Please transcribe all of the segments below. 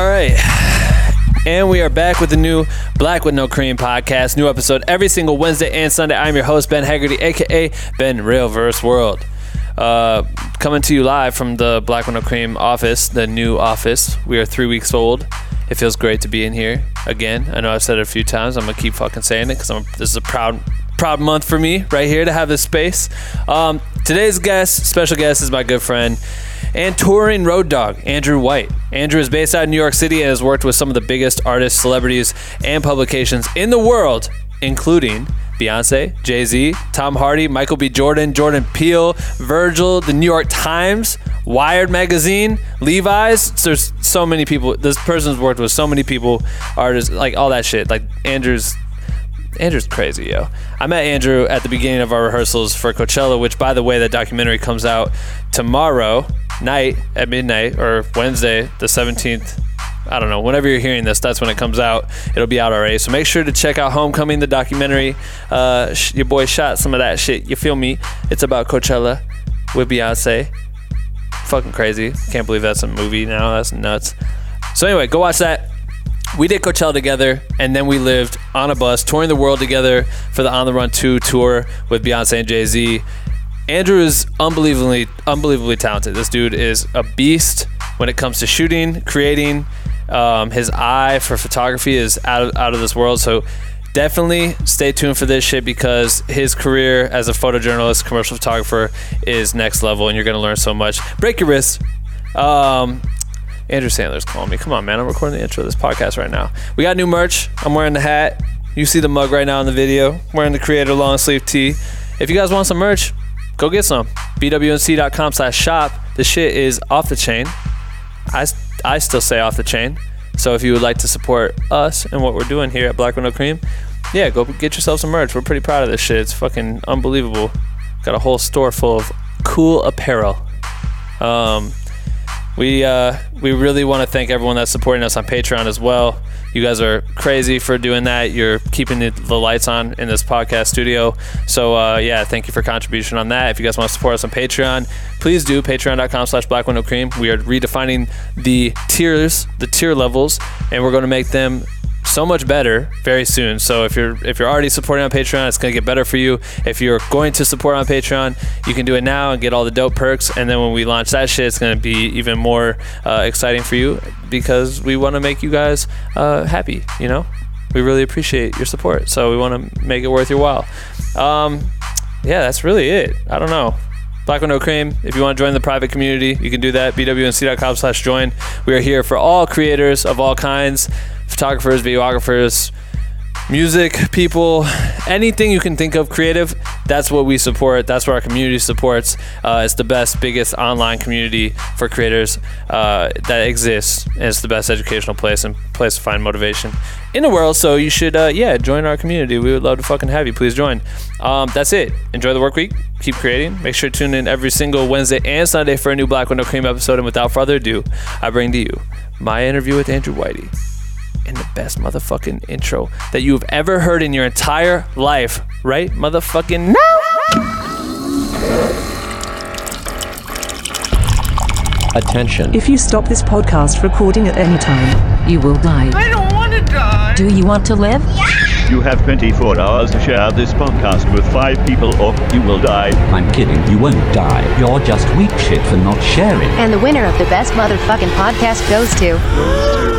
All right. And we are back with the new Black With No Cream podcast. New episode every single Wednesday and Sunday. I'm your host, Ben Haggerty, a.k.a. Ben Realverse World. Coming to you live from the Black With No Cream office, the new office. We are 3 weeks old. It feels great to be in here again. I know I've said it a few times. I'm going to keep fucking saying it because this is a proud month for me right here to have this space. Today's special guest is my good friend and touring road dog, Andrew White. Andrew is based out of New York City and has worked with some of the biggest artists, celebrities, and publications in the world, including Beyonce, Jay-Z, Tom Hardy, Michael B. Jordan, Jordan Peele, Virgil, The New York Times, Wired Magazine, Levi's. There's so many people. This person's worked with so many people, artists, like all that shit. Like Andrew's crazy, yo. I met Andrew at the beginning of our rehearsals for Coachella, which, by the way, that documentary comes out tomorrow night at midnight, or Wednesday the 17th. I don't know. Whenever you're hearing this, that's when it comes out. It'll be out already. So make sure to check out Homecoming, the documentary. Your boy shot some of that shit. You feel me? It's about Coachella with Beyonce. Fucking crazy. Can't believe that's a movie now. That's nuts. So anyway, go watch that. We did Coachella together, and then we lived on a bus touring the world together for the On the Run 2 tour with Beyonce and Jay-Z. Andrew is unbelievably talented. This dude is a beast when it comes to shooting, creating. His eye for photography is out of this world. So definitely stay tuned for this shit, because his career as a photojournalist, commercial photographer, is next level, and you're going to learn so much. Break your wrists. Andrew Sandler's calling me. Come on, man. I'm recording the intro of this podcast right now. We got new merch. I'm wearing the hat. You see the mug right now in the video. I'm wearing the creator long sleeve tee. If you guys want some merch, go get some. BWNC.com/shop. The shit is off the chain. I still say off the chain. So if you would like to support us and what we're doing here at Black With No Cream, yeah, go get yourself some merch. We're pretty proud of this shit. It's fucking unbelievable. Got a whole store full of cool apparel. We really want to thank everyone that's supporting us on Patreon as well. You guys are crazy for doing that. You're keeping the lights on in this podcast studio. So, yeah, thank you for contribution on that. If you guys want to support us on Patreon, please do. Patreon.com/BlackWindowCream. We are redefining the tiers, the tier levels, and we're going to make them so much better very soon. So if you're already supporting on Patreon, it's going to get better for you. If you're going to support on Patreon, you can do it now and get all the dope perks, and then when we launch that shit, it's going to be even more exciting for you, because we want to make you guys happy. You know, we really appreciate your support, so we want to make it worth your while. Yeah, that's really it. I don't know. Black With No Cream. If you want to join the private community, you can do that. BWNC.com/join. We are here for all creators of all kinds. Photographers, videographers, music people, anything you can think of creative. That's what we support. That's what our community supports. It's the best, biggest online community for creators that exists, and it's the best educational place and place to find motivation in the world. So you should join our community. We would love to fucking have you. Please join. That's it. Enjoy the work week. Keep creating. Make sure to tune in every single Wednesday and Sunday for a new Black With No Cream episode. And without further ado, I bring to you my interview with Andrew Whitey. And the best motherfucking intro that you've ever heard in your entire life, right? Motherfucking no! Attention. If you stop this podcast recording at any time, you will die. I don't want to die. Do you want to live? Yeah. You have 24 hours to share this podcast with 5 people or you will die. I'm kidding. You won't die. You're just weak shit for not sharing. And the winner of the best motherfucking podcast goes to...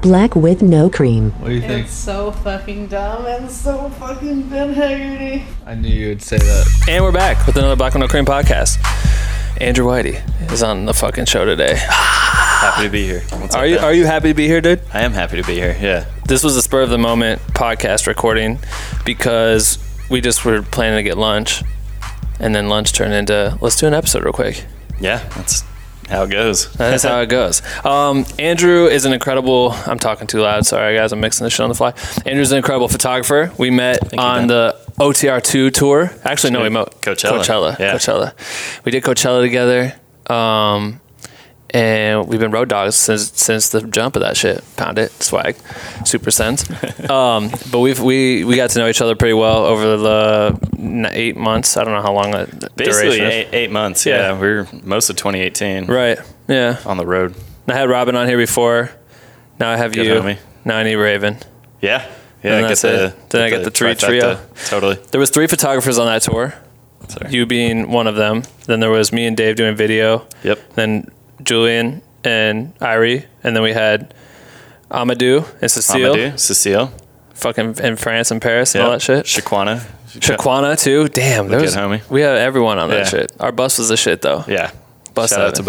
Black With No Cream. What do you think? It's so fucking dumb and so fucking Ben Haggerty. I knew you would say that. And we're back with another Black With No Cream podcast. Andrew Whitey is on the fucking show today. Happy to be here. Are you happy to be here, dude? I am happy to be here, yeah. This was a spur of the moment podcast recording because we just were planning to get lunch, and then lunch turned into, let's do an episode real quick. Yeah, that's... how it goes. That's how it goes. Andrew is an incredible... I'm talking too loud. Sorry, guys. I'm mixing this shit on the fly. Andrew's an incredible photographer. We met the OTR2 tour. Actually, no, we met... Coachella. Yeah. Coachella. We did Coachella together. And we've been road dogs since the jump of that shit. Pound it. Swag. Super sense. But we got to know each other pretty well over the 8 months. I don't know how long that duration is. Basically, 8 months. Yeah. We were most of 2018. Right. Yeah. On the road. I had Robin on here before. Now I have good you. Homie. Now I need Raven. Yeah. Yeah. And I get the trio. Totally. There was 3 photographers on that tour. Sorry. You being one of them. Then there was me and Dave doing video. Yep. Then Julian and Irie. And then we had Amadou and Cecile. Fucking in France and Paris and all that shit. Shaquana too. Damn. We had everyone on that shit. Our bus was the shit though. Yeah. Bus Shout 7. Out to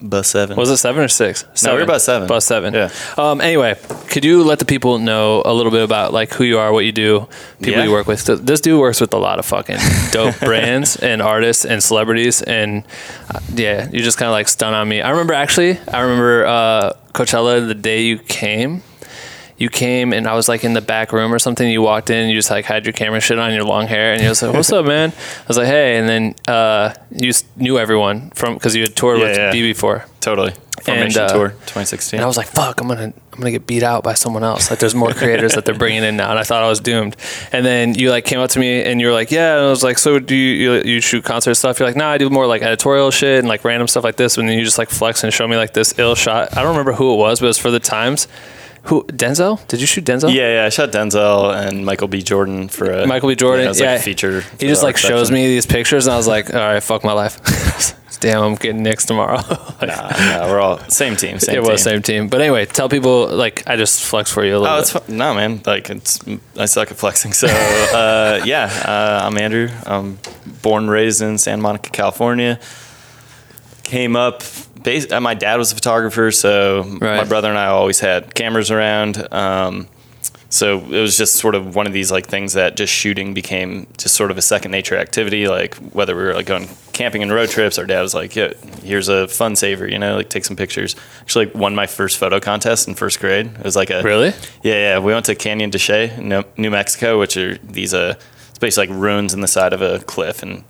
Bus 7. Was it 7 or 6? 7. No, we were Bus 7. Bus 7. Yeah. Anyway, could you let the people know a little bit about like who you are, what you do, people you work with? This dude works with a lot of fucking dope brands and artists and celebrities. And yeah, you just kind of like stunned on me. I remember Coachella, the day you came and I was like in the back room or something. You walked in and you just like had your camera shit on, your long hair, and you was like, "What's up, man?" I was like, "Hey," and then you knew everyone because you had toured with B before. Totally. Formation tour 2016. And I was like, "Fuck, I'm gonna get beat out by someone else." Like, there's more creators that they're bringing in now, and I thought I was doomed. And then you like came up to me and you were like, "Yeah," and I was like, "So do you shoot concert stuff?" You're like, "Nah, I do more like editorial shit and like random stuff like this." And then you just like flex and show me like this ill shot. I don't remember who it was, but it was for the Times. Who? Denzel? Did you shoot Denzel? Yeah, I shot Denzel and Michael B. Jordan for a... Michael B. Jordan, like a feature. He just like shows me these pictures, and I was like, all right, fuck my life. Damn, I'm getting Knicks tomorrow. Like, nah, we're all... Same team. It was same team. But anyway, tell people, like, I just flexed for you a little bit. No, man. Like, I suck at flexing. So, I'm Andrew. I'm born and raised in Santa Monica, California. Came up... my dad was a photographer, so my brother and I always had cameras around. So it was just sort of one of these like things that just shooting became just sort of a second nature activity. Like whether we were like going camping and road trips, our dad was like, "Yeah, here's a fun saver, you know, like take some pictures." Actually, like, won my first photo contest in first grade. It was like a really, yeah. We went to Canyon de Chelly, New Mexico, which are these it's basically like ruins in the side of a cliff, and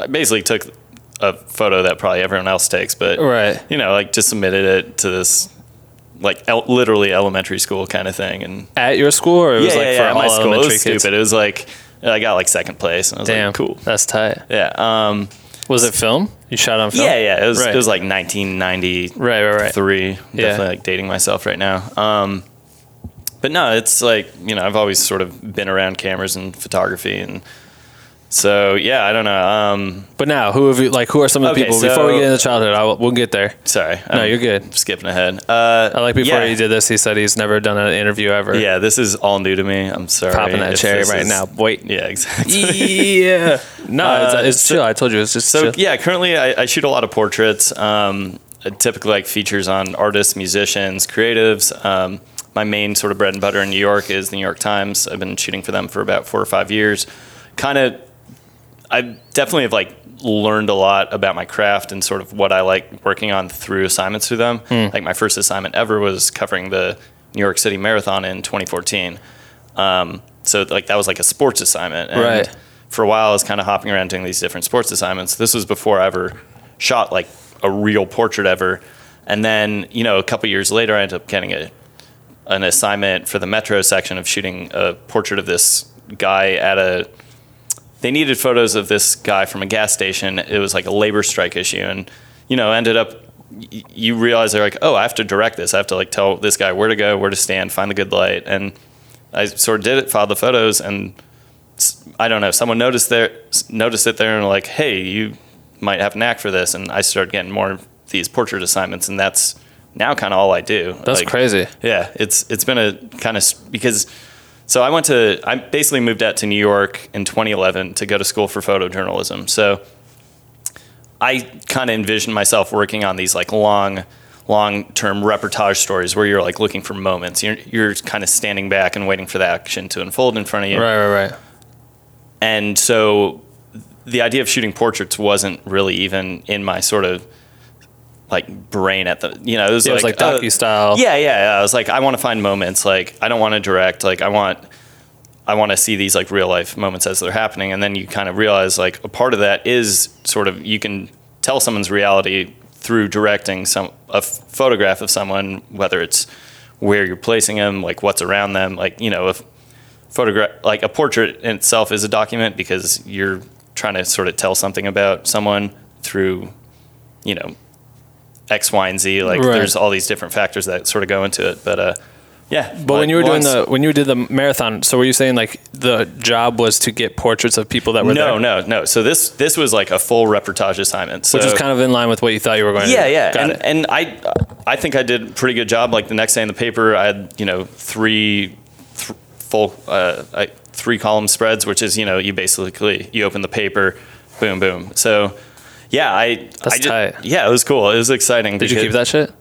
I basically took a photo that probably everyone else takes, but you know, like just submitted it to this like literally elementary school kind of thing. And at your school, or it was for all my school, elementary kids? It was stupid. It was like I got like second place, and I was like, cool, that's tight. Yeah. Was it film? You shot on film? Yeah. It was like 1993. Right. Definitely like dating myself right now. But no, it's like, you know, I've always sort of been around cameras and photography and. So yeah, I don't know. But now, who are some of the people? So, before we get into childhood, we'll get there. Sorry, no, you're good. Skipping ahead. I like before he did this, he said he's never done an interview ever. Yeah, this is all new to me. I'm sorry. Popping that cherry right now. Wait. Yeah, exactly. Yeah. No, it's chill. I told you, it's just chill. Yeah, currently I shoot a lot of portraits. I typically like features on artists, musicians, creatives. My main sort of bread and butter in New York is the New York Times. I've been shooting for them for about 4 or 5 years. I definitely have like learned a lot about my craft and sort of what I like working on through assignments through them. Like my first assignment ever was covering the New York City Marathon in 2014. So like that was like a sports assignment. And for a while I was kind of hopping around doing these different sports assignments. This was before I ever shot like a real portrait ever. And then, you know, a couple years later I ended up getting an assignment for the Metro section of shooting a portrait of this guy they needed photos of this guy from a gas station. It was like a labor strike issue. And, you know, ended up, you realize they're like, oh, I have to direct this. I have to like tell this guy where to go, where to stand, find the good light. And I sort of did it, filed the photos. And I don't know, someone noticed it there and like, hey, you might have a knack for this. And I started getting more of these portrait assignments. And that's now kind of all I do. That's like, crazy. Yeah. It's been a kind of, because... So I basically moved out to New York in 2011 to go to school for photojournalism. So I kind of envisioned myself working on these like long-term reportage stories where you're like looking for moments. You're kind of standing back and waiting for the action to unfold in front of you. Right. And so the idea of shooting portraits wasn't really even in my sort of like brain at the, you know, it was like docu style. Yeah. I was like, I want to find moments. Like, I don't want to direct. Like, I want to see these like real life moments as they're happening. And then you kind of realize like a part of that is sort of, you can tell someone's reality through directing a photograph of someone, whether it's where you're placing them, like what's around them. Like, you know, a portrait in itself is a document because you're trying to sort of tell something about someone through, you know, X, Y, and Z. Like, there's all these different factors that sort of go into it. But yeah. But when you were doing the marathon, so were you saying like the job was to get portraits of people that were there? No. So this was like a full reportage assignment, so, which was kind of in line with what you thought you were going to do. Yeah. And I think I did a pretty good job. Like the next day in the paper, I had, three column spreads, which is, you basically, you open the paper, boom, boom. So yeah, tight. Yeah, it was cool. It was exciting. Did you keep that shit?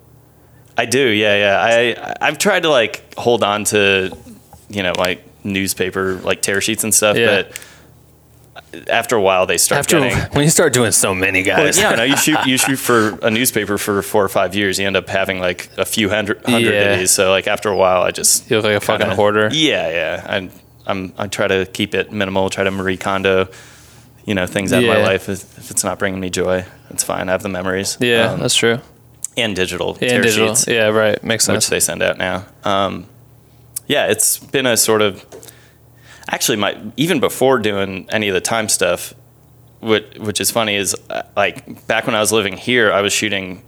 I do, yeah. I've tried to like hold on to, like newspaper like tear sheets and stuff, but after a while they start when you start doing so many guys. Well, you shoot for a newspaper for 4 or 5 years, you end up having like a few hundred days. So like after a while, I just you look like a fucking hoarder. Yeah. I try to keep it minimal. Try to Marie Kondo, things out of my life. If it's not bringing me joy, it's fine. I have the memories. Yeah, that's true. And digital tear sheets. Yeah, right. Makes sense. Which they send out now. It's been a sort of... Actually, even before doing any of the time stuff, which is funny, is like back when I was living here, I was shooting...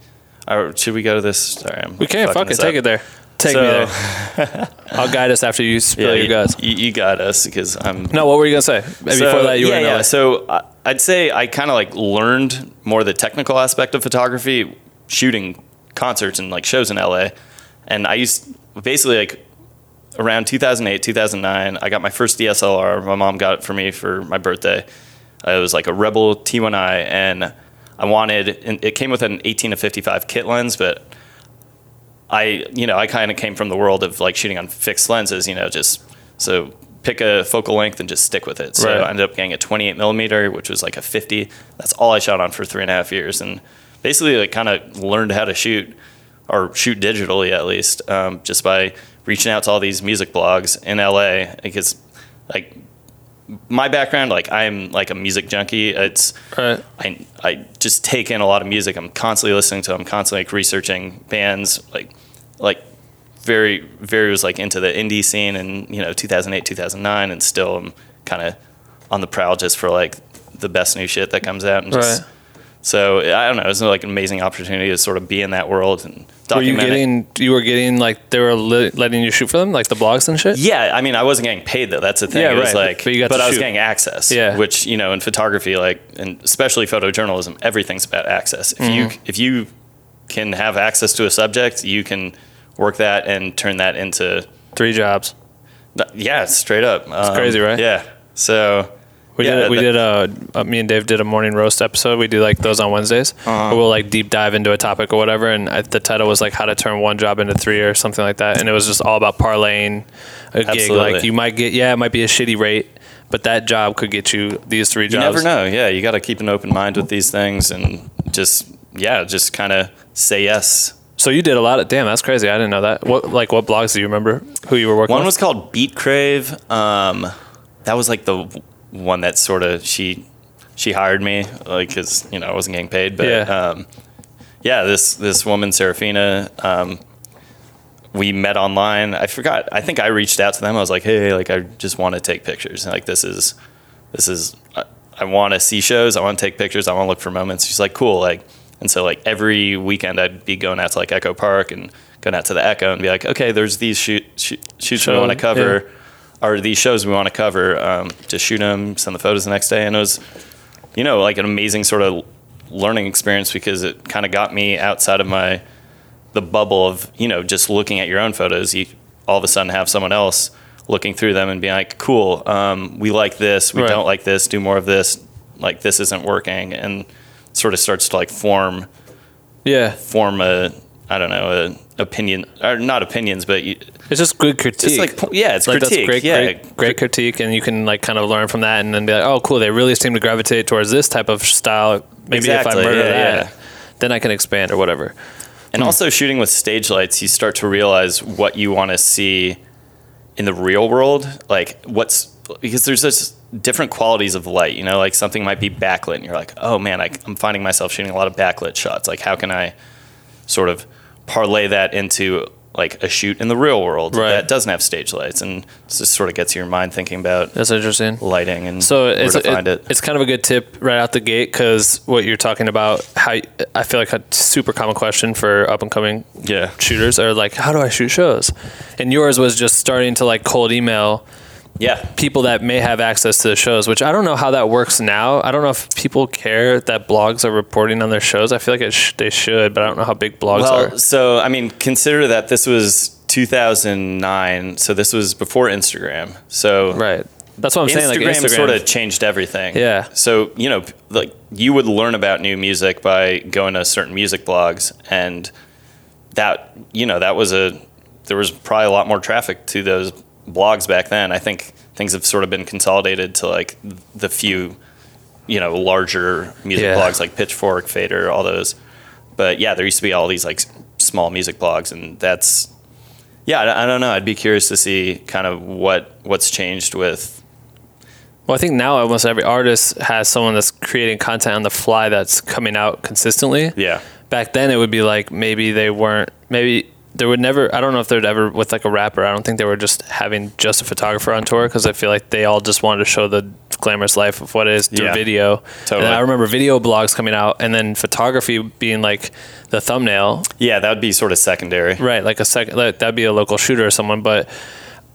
should we go to this? Sorry, we can't. Fuck it. Take it there. Take me there. I'll guide us after you spill your guts. You got us because I'm... No, what were you going to say? Maybe before that you were... Yeah, so I'd say I kind of like learned more the technical aspect of photography shooting concerts and like shows in LA. And I used basically like around 2008, 2009, I got my first DSLR. My mom got it for me for my birthday. It was like a Rebel T1i, and it came with an 18 to 55 kit lens, but I kind of came from the world of like shooting on fixed lenses, just so pick a focal length and just stick with it. So I ended up getting a 28 millimeter, which was like a 50. That's all I shot on for 3.5 years. And basically, like, kind of learned how to shoot digitally, at least, just by reaching out to all these music blogs in LA. Because, like, my background, like, I'm like a music junkie. It's I just take in a lot of music. I'm constantly listening to. I'm constantly like researching bands. Like very, very was like into the indie scene in 2008, 2009, and still I'm kind of on the prowl just for like the best new shit that comes out and just. So I don't know. It was like an amazing opportunity to sort of be in that world and document. You were getting like they were letting you shoot for them, like the blogs and shit. Yeah, I mean, I wasn't getting paid though. That's the thing. Yeah, it was like, but I was getting access. Yeah, which in photography, like, and especially photojournalism, everything's about access. If you can have access to a subject, you can work that and turn that into 3 jobs. Yeah, straight up. It's crazy, right? Yeah. So. Me and Dave did a morning roast episode. We do like those on Wednesdays. Uh-huh. We'll like deep dive into a topic or whatever. And the title was like how to turn 1 job into 3 or something like that. And it was just all about parlaying a gig. Like you might get, it might be a shitty rate, but that job could get you these 3 jobs. You never know. Yeah. You got to keep an open mind with these things and just kind of say yes. So you did a lot of... Damn, that's crazy. I didn't know that. What blogs do you remember who you were working with? One was called Beat Crave. That was like the... one that sort of she hired me, like, because I wasn't getting paid, but this woman Serafina, we met online. I think I reached out to them. I was like, hey, like I just want to take pictures. And, like this is I want to see shows. I want to take pictures. I want to look for moments. She's like, cool, like, and so like every weekend I'd be going out to like Echo Park and going out to the Echo and be like, okay, there's these shoots we want to cover. Yeah. Or these shows we want to cover, just shoot them, send the photos the next day. And it was, like an amazing sort of learning experience because it kind of got me outside of the bubble of, just looking at your own photos. You all of a sudden have someone else looking through them and being like, cool, we like this, we don't like this, do more of this, like this isn't working. And sort of starts to like form a, I don't know, opinion, or not opinions, but... it's just good critique. It's like, it's like critique. That's great critique, and you can like kind of learn from that and then be like, oh, cool, they really seem to gravitate towards this type of style. Maybe if I murder that, then I can expand or whatever. And also shooting with stage lights, you start to realize what you want to see in the real world. Like because there's just different qualities of light, like something might be backlit and you're like, oh man, I'm finding myself shooting a lot of backlit shots. Like how can I sort of parlay that into like a shoot in the real world that doesn't have stage lights, and just sort of gets your mind thinking about that's interesting lighting and so it's, where to find it. It's kind of a good tip right out the gate, because what you're talking about, how I feel like a super common question for up and coming shooters are like, how do I shoot shows? And yours was just starting to like cold email people that may have access to the shows, which I don't know how that works now. I don't know if people care that blogs are reporting on their shows. I feel like they should, but I don't know how big blogs are. Well, so, I mean, consider that this was 2009, so this was before Instagram. So right. That's what I'm saying. Like Instagram sort of changed everything. Yeah. So, you know, like you would learn about new music by going to certain music blogs, and that, you know, that was there was probably a lot more traffic to those blogs back then. I think things have sort of been consolidated to like the few, you know, larger music blogs like Pitchfork, Fader, all those. But yeah, there used to be all these like small music blogs, and that's, I don't know. I'd be curious to see kind of what's changed with. Well, I think now almost every artist has someone that's creating content on the fly that's coming out consistently. Yeah. Back then it would be like, there would never, I don't know if there'd ever, with like a rapper, I don't think they were just having just a photographer on tour, because I feel like they all just wanted to show the glamorous life of what it is through video. Totally. And I remember video blogs coming out, and then photography being like the thumbnail. Yeah, that would be sort of secondary. Right, like that'd be a local shooter or someone, but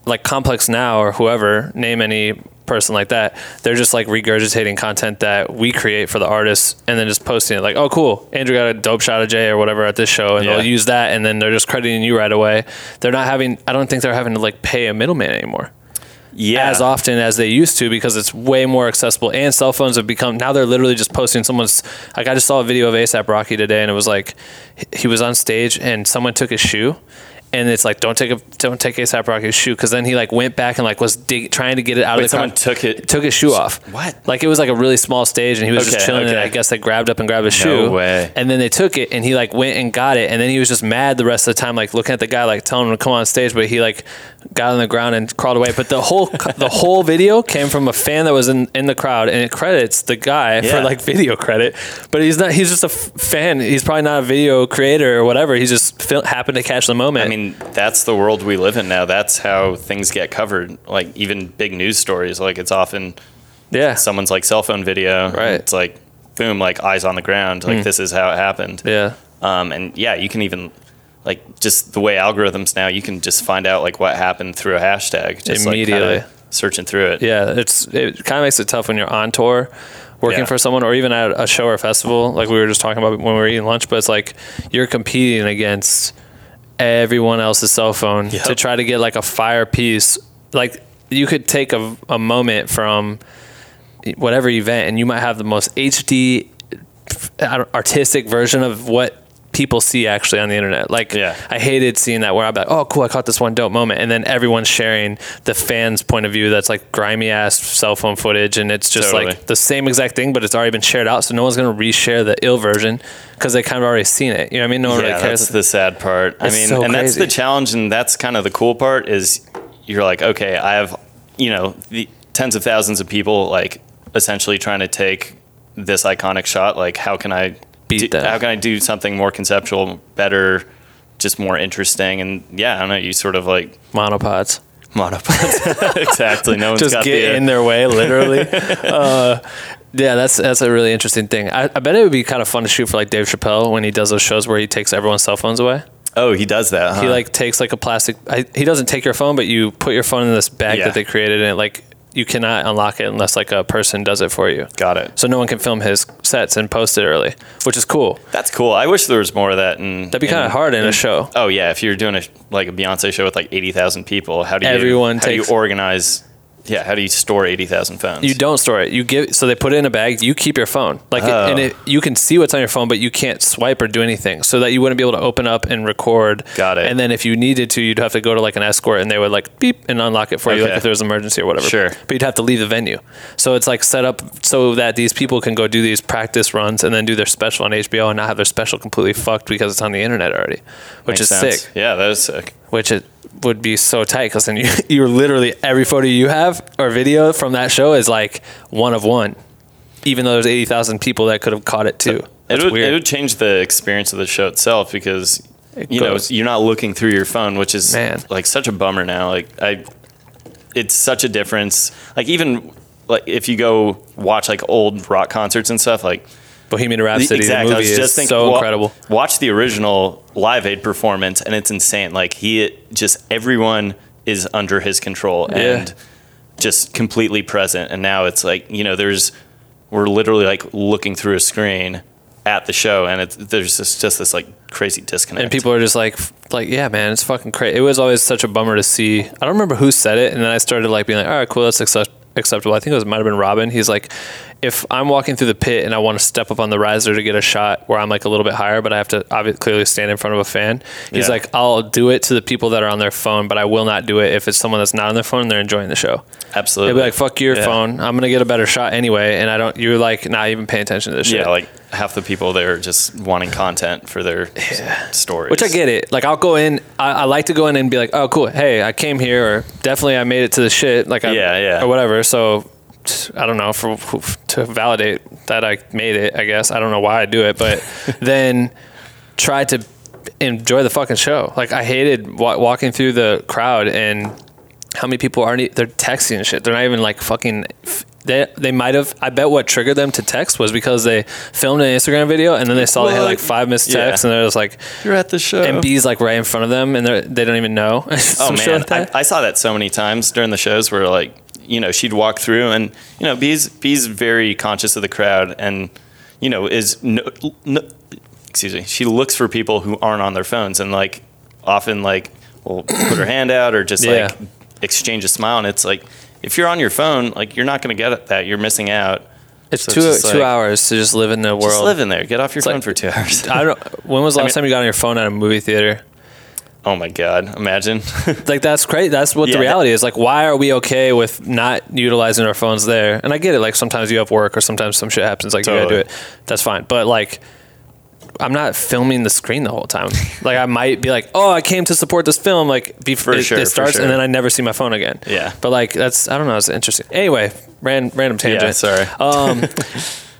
like Complex Now or whoever, name any person like that, they're just like regurgitating content that we create for the artists and then just posting it like, oh cool, Andrew got a dope shot of Jay or whatever at this show, and they'll use that, and then they're just crediting you right away. They're not having, I don't think they're having to like pay a middleman anymore as often as they used to, because it's way more accessible, and cell phones have become, now they're literally just posting someone's, like I just saw a video of ASAP Rocky today, and it was like he was on stage and someone took his shoe. And it's like, don't take ASAP Rocky's shoe, because then he like went back and like was trying to get it out of the car. Someone took his shoe off. What? Like it was like a really small stage, and he was just chilling. And I guess they grabbed up and grabbed his shoe. No way. And then they took it, and he like went and got it, and then he was just mad the rest of the time, like looking at the guy, like telling him to come on stage, but he like got on the ground and crawled away. But the whole the whole video came from a fan that was in the crowd, and it credits the guy for like video credit, but he's not. He's just a fan. He's probably not a video creator or whatever. He just happened to catch the moment. I mean, that's the world we live in now. That's how things get covered. Like even big news stories, like it's often someone's like cell phone video. Right. It's like boom, like eyes on the ground. Like this is how it happened. Yeah. And yeah, you can even like just the way algorithms now, you can just find out like what happened through a hashtag. Just immediately like searching through it. Yeah, it kind of makes it tough when you're on tour, working for someone, or even at a show or a festival, like we were just talking about when we were eating lunch. But it's like you're competing against everyone else's cell phone to try to get like a fire piece. Like you could take a moment from whatever event, and you might have the most HD artistic version of what people see actually on the internet. Like I hated seeing that, where I'm like, oh cool, I caught this one dope moment, and then everyone's sharing the fan's point of view that's like grimy ass cell phone footage, and it's just like the same exact thing, but it's already been shared out, so no one's going to reshare the ill version because they kind of already seen it, you know what I mean? No one really cares. That's the sad part. It's crazy. That's the challenge, and that's kind of the cool part, is you're like, okay, I have, you know, the tens of thousands of people like essentially trying to take this iconic shot, like how can I how can I do something more conceptual, better, just more interesting? And yeah, I don't know, you sort of like monopods exactly. No one's just got in their way, literally. Yeah, that's a really interesting thing. I bet it would be kind of fun to shoot for like Dave Chappelle when he does those shows where he takes everyone's cell phones away. Oh, he does that, huh? He like takes like a plastic, he doesn't take your phone, but you put your phone in this bag that they created, and it like, you cannot unlock it unless like a person does it for you. Got it. So no one can film his sets and post it early, which is cool. That's cool. I wish there was more of that. That'd be kind of hard in a show. Oh yeah, if you're doing a Beyonce show with like 80,000 people, how do you organize? Yeah, how do you store 80,000 phones? You don't store it. So they put it in a bag. You keep your phone, you can see what's on your phone, but you can't swipe or do anything, so that you wouldn't be able to open up and record. Got it. And then if you needed to, you'd have to go to like an escort, and they would like beep and unlock it for you, like if there was an emergency or whatever. Sure. But you'd have to leave the venue. So it's like set up so that these people can go do these practice runs and then do their special on HBO and not have their special completely fucked because it's on the internet already, which is sick. Yeah, that is sick. Which it would be so tight, because then you're literally, every photo you have or video from that show is like one of one, even though there's 80,000 people that could have caught it too. That's weird. It would change the experience of the show itself, because it goes. You're not looking through your phone, which is like such a bummer now. It's such a difference. Even if you go watch old rock concerts and stuff, Bohemian Rhapsody, the movie is so incredible. Watch the original Live Aid performance, and it's insane. Everyone is under his control and just completely present. And now it's we're literally looking through a screen at the show, and there's just this crazy disconnect. And people are just yeah, man, it's fucking crazy. It was always such a bummer to see. I don't remember who said it, and then I started being all right, cool, that's acceptable. I think it might have been Robin. He's if I'm walking through the pit and I want to step up on the riser to get a shot where I'm a little bit higher, but I have to obviously clearly stand in front of a fan. He's I'll do it to the people that are on their phone, but I will not do it if it's someone that's not on their phone and they're enjoying the show. Absolutely. They'll be fuck your phone. I'm going to get a better shot anyway. And you're not even paying attention to this shit. Yeah, half the people, they're just wanting content for their stories. Which I get it. I'll go in. I like to go in and be oh, cool. Hey, I came here, or definitely I made it to the shit. Or whatever. So I don't know to validate that I made it, I guess. I don't know why I do it, but then try to enjoy the fucking show. I hated walking through the crowd and how many people they're texting and shit. They're not even fucking. They might have. I bet what triggered them to text was because they filmed an Instagram video and then they saw they had five missed texts and they're just you're at the show. And B's right in front of them and they don't even know. Oh man, I saw that so many times during the shows where she'd walk through and, B's very conscious of the crowd and, is she looks for people who aren't on their phones and often will put her hand out or just exchange a smile. And it's if you're on your phone, you're not going to get that. You're missing out. It's so 2 hours to just live in the world. Just live in there. Get off your phone for 2 hours. When was the last time you got on your phone at a movie theater? Oh my God! Imagine. That's crazy. That's what the reality is. Why are we okay with not utilizing our phones there? And I get it. Sometimes you have work, or sometimes some shit happens. You gotta do it. That's fine. But I'm not filming the screen the whole time. I might be oh, I came to support this film. It starts and then I never see my phone again. Yeah. But that's, I don't know. It's interesting. Anyway, random tangent. Yeah, sorry.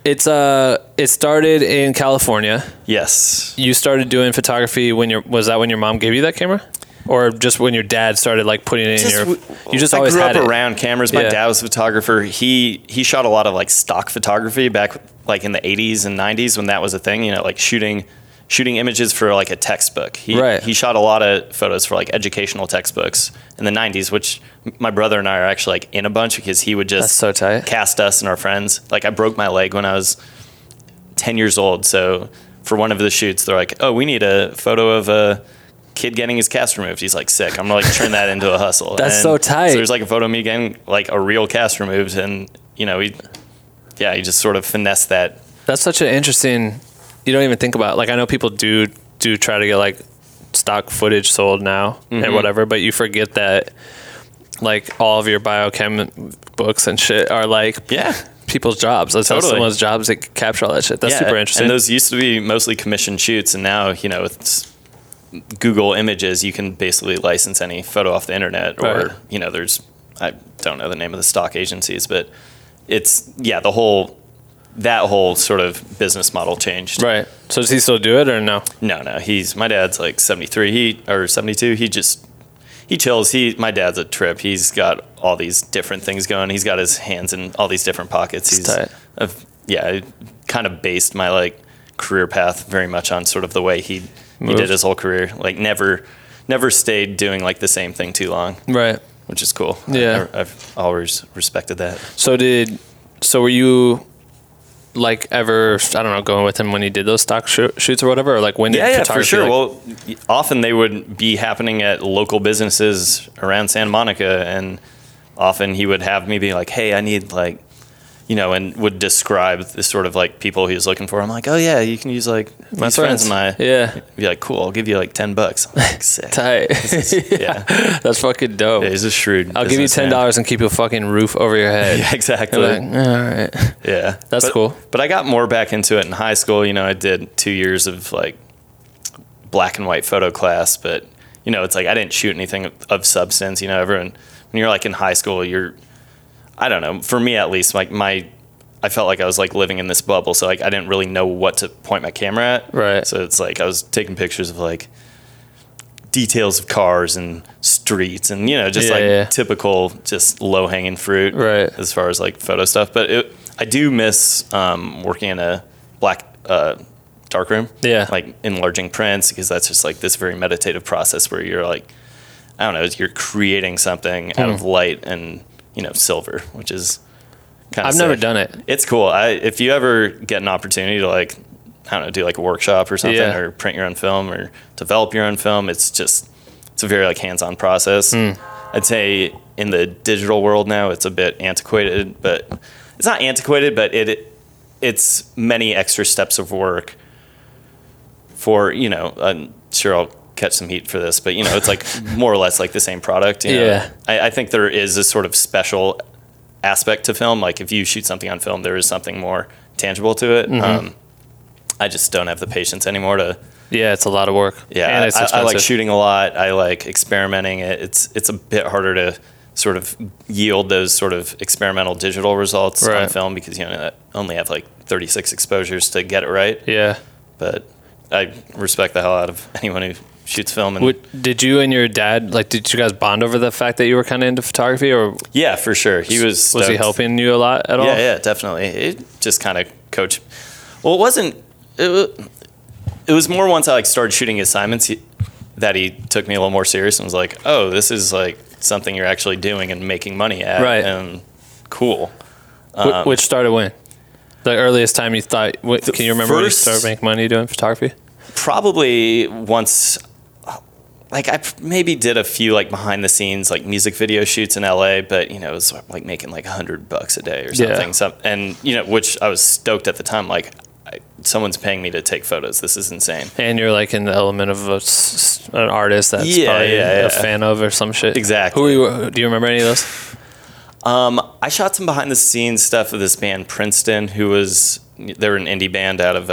It started in California. Yes. You started doing photography was that when your mom gave you that camera? Or just when your dad started putting it in your... You just always had it. I grew up around cameras. My dad was a photographer. He shot a lot of stock photography back in the 80s and 90s when that was a thing, shooting images for a textbook. He shot a lot of photos for educational textbooks in the 90s, which my brother and I are actually in a bunch because he would just cast us and our friends. I broke my leg when I was 10 years old. So for one of the shoots, they're oh, we need a photo of a kid getting his cast removed. He's sick. I'm gonna turn that into a hustle. That's so tight. So there's a photo of me getting a real cast removed. And he just sort of finessed that. That's such an interesting... You don't even think about it. I know people do try to get stock footage sold now and whatever, but you forget that all of your biochem books and shit are people's jobs. That's totally. How someone's jobs they capture all that shit. That's super interesting. And those used to be mostly commissioned shoots, and now it's Google Images. You can basically license any photo off the internet, or there's, I don't know the name of the stock agencies, but it's that whole sort of business model changed. Right. So does he still do it or no? No. My dad's 73. He, or 72. He chills. My dad's a trip. He's got all these different things going. He's got his hands in all these different pockets. He's tight. I kind of based my career path very much on sort of the way he did his whole career. Never stayed doing the same thing too long. Right. Which is cool. Yeah. I've always respected that. So were you ever, I don't know, going with him when he did those stock shoots or whatever, or when did photography? Yeah, for sure. Well, often they would be happening at local businesses around Santa Monica, and often he would have me be hey, I need and would describe the sort of people he was looking for. I'm oh yeah, you can use my friends and I. Yeah. Be cool, I'll give you $10. I'm sick. Tight. Yeah. That's fucking dope. Yeah, he's a shrewd. I'll give you $10 and keep your fucking roof over your head. Yeah, exactly. All right. Yeah. That's cool. But I got more back into it in high school. I did 2 years of black and white photo class, but it's I didn't shoot anything of substance. Everyone, when you're in high school, you're, I don't know, for me at least, I felt I was living in this bubble, so I didn't really know what to point my camera at. Right. So it's I was taking pictures of details of cars and streets and, you know, just typical, just low hanging fruit as far as like photo stuff. But I do miss working in a black darkroom, like enlarging prints, because that's just like this very meditative process where you're like, I don't know, you're creating something out of light and, you know, silver, which is kind of never done it. It's cool. If you ever get an opportunity to like, I don't know, do like a workshop or something, or print your own film or develop your own film, it's a very like hands-on process. I'd say in the digital world now, it's a bit antiquated, but it's not antiquated, but it's many extra steps of work for, you know, I'm sure I'll catch some heat for this, but you know, it's like more or less like the same product. You know? Yeah. I think there is a sort of special aspect to film. Like if you shoot something on film, there is something more tangible to it. I just don't have the patience anymore to. Yeah, it's a lot of work. Yeah, and it's expensive. I like shooting a lot. I like experimenting. It's a bit harder to sort of yield those sort of experimental digital results on film because you know I only have like 36 exposures to get it right. Yeah, but I respect the hell out of anyone who shoots film. And did you and your dad like? Did you guys bond over the fact that you were kind of into photography? Or yeah, for sure. He was. Stoked. Was he helping you a lot at all? Yeah, definitely. It just kind of coached. Well, it wasn't. It was more once I like started shooting assignments that he took me a little more serious and was like, "Oh, this is like something you're actually doing and making money at, right? And cool." Which started when? The earliest time you thought? Can you remember when you started making money doing photography? Probably once. Like I maybe did a few like behind the scenes like music video shoots in LA, but you know it was like making like $100 a day or something. Yeah. And you know, which I was stoked at the time, like. Someone's paying me to take photos. This is insane. And you're like in the element of an artist that's probably a fan of or some shit. Exactly. Do you remember any of those? I shot some behind the scenes stuff of this band Princeton, they were an indie band out of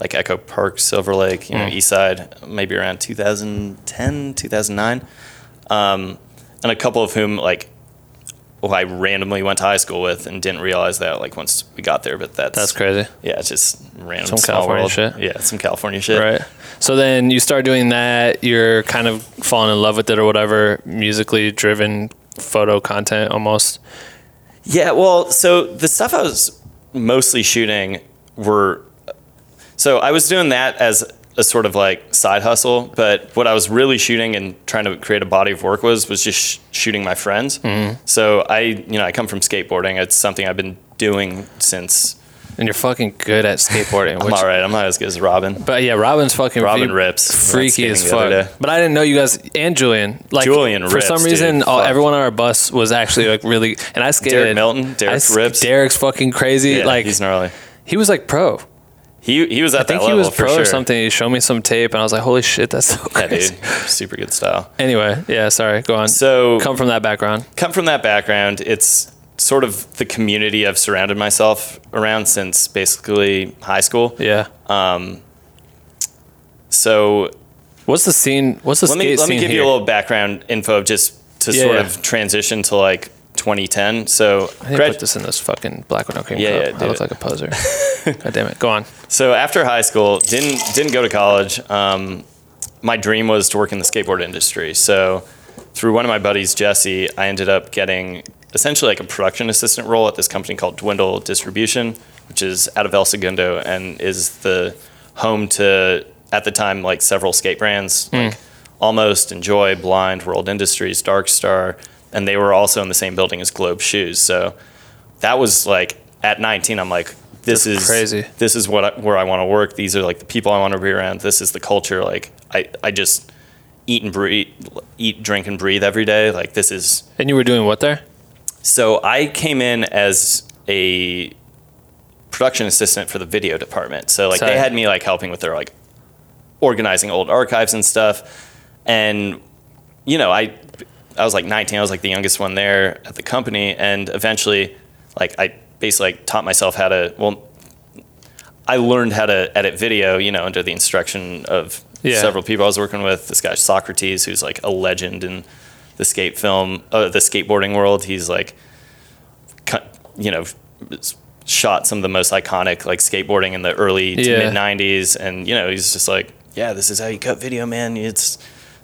like Echo Park, Silver Lake, you know, East Side, maybe around 2010, 2009. And a couple of whom like, I randomly went to high school with and didn't realize that like once we got there, but that's crazy. Yeah. It's just random. Some California shit. Yeah. Some California shit. Right. So then you start doing that, you're kind of falling in love with it or whatever, musically driven photo content almost. Yeah. Well, so the stuff I was mostly shooting so I was doing that as a sort of like side hustle, but what I was really shooting and trying to create a body of work was just shooting my friends. Mm-hmm. So I come from skateboarding. It's something I've been doing since. And you're fucking good at skateboarding. I'm all right. I'm not as good as Robin. But yeah, Robin's fucking Robin rips. Freaky as fuck. But I didn't know you guys and Julian. Like, Julian rips. For some reason, everyone on our bus was actually like really. And I skated. Derek Milton. Derek rips. Derek's fucking crazy. Yeah, like he's gnarly. He was like pro. He was at that level, I think he was pro or something. He showed me some tape, and I was like, holy shit, that's so crazy. Yeah, dude. Super good style. Anyway, yeah, sorry, go on. So Come from that background. It's sort of the community I've surrounded myself around since basically high school. Yeah. So... What's the scene? What's the skate scene? Let me give you a little background info just to sort of transition to like 2010. So I put this in this fucking Black With No Cream cup. I look like a poser. God damn it. Go on. So after high school, didn't go to college. My dream was to work in the skateboard industry. So through one of my buddies, Jesse, I ended up getting essentially like a production assistant role at this company called Dwindle Distribution, which is out of El Segundo and is the home to, at the time, like several skate brands, like Almost, Enjoy, Blind, World Industries, Dark Star. And they were also in the same building as Globe Shoes. So that was like, at 19, I'm like, this is crazy. This is where I want to work. These are like the people I want to be around. This is the culture. Like I just eat, drink and breathe every day. Like this is. And you were doing what there? So I came in as a production assistant for the video department. So like they had me like helping with their like organizing old archives and stuff. And you know, I was like 19. I was like the youngest one there at the company. And eventually, like I basically like, taught myself how to, I learned how to edit video, you know, under the instruction of several people I was working with. This guy, Socrates, who's like a legend in the the skateboarding world. He's like, you know, shot some of the most iconic like skateboarding in the early to mid 90s. And, you know, he's just like, yeah, this is how you cut video, man. It's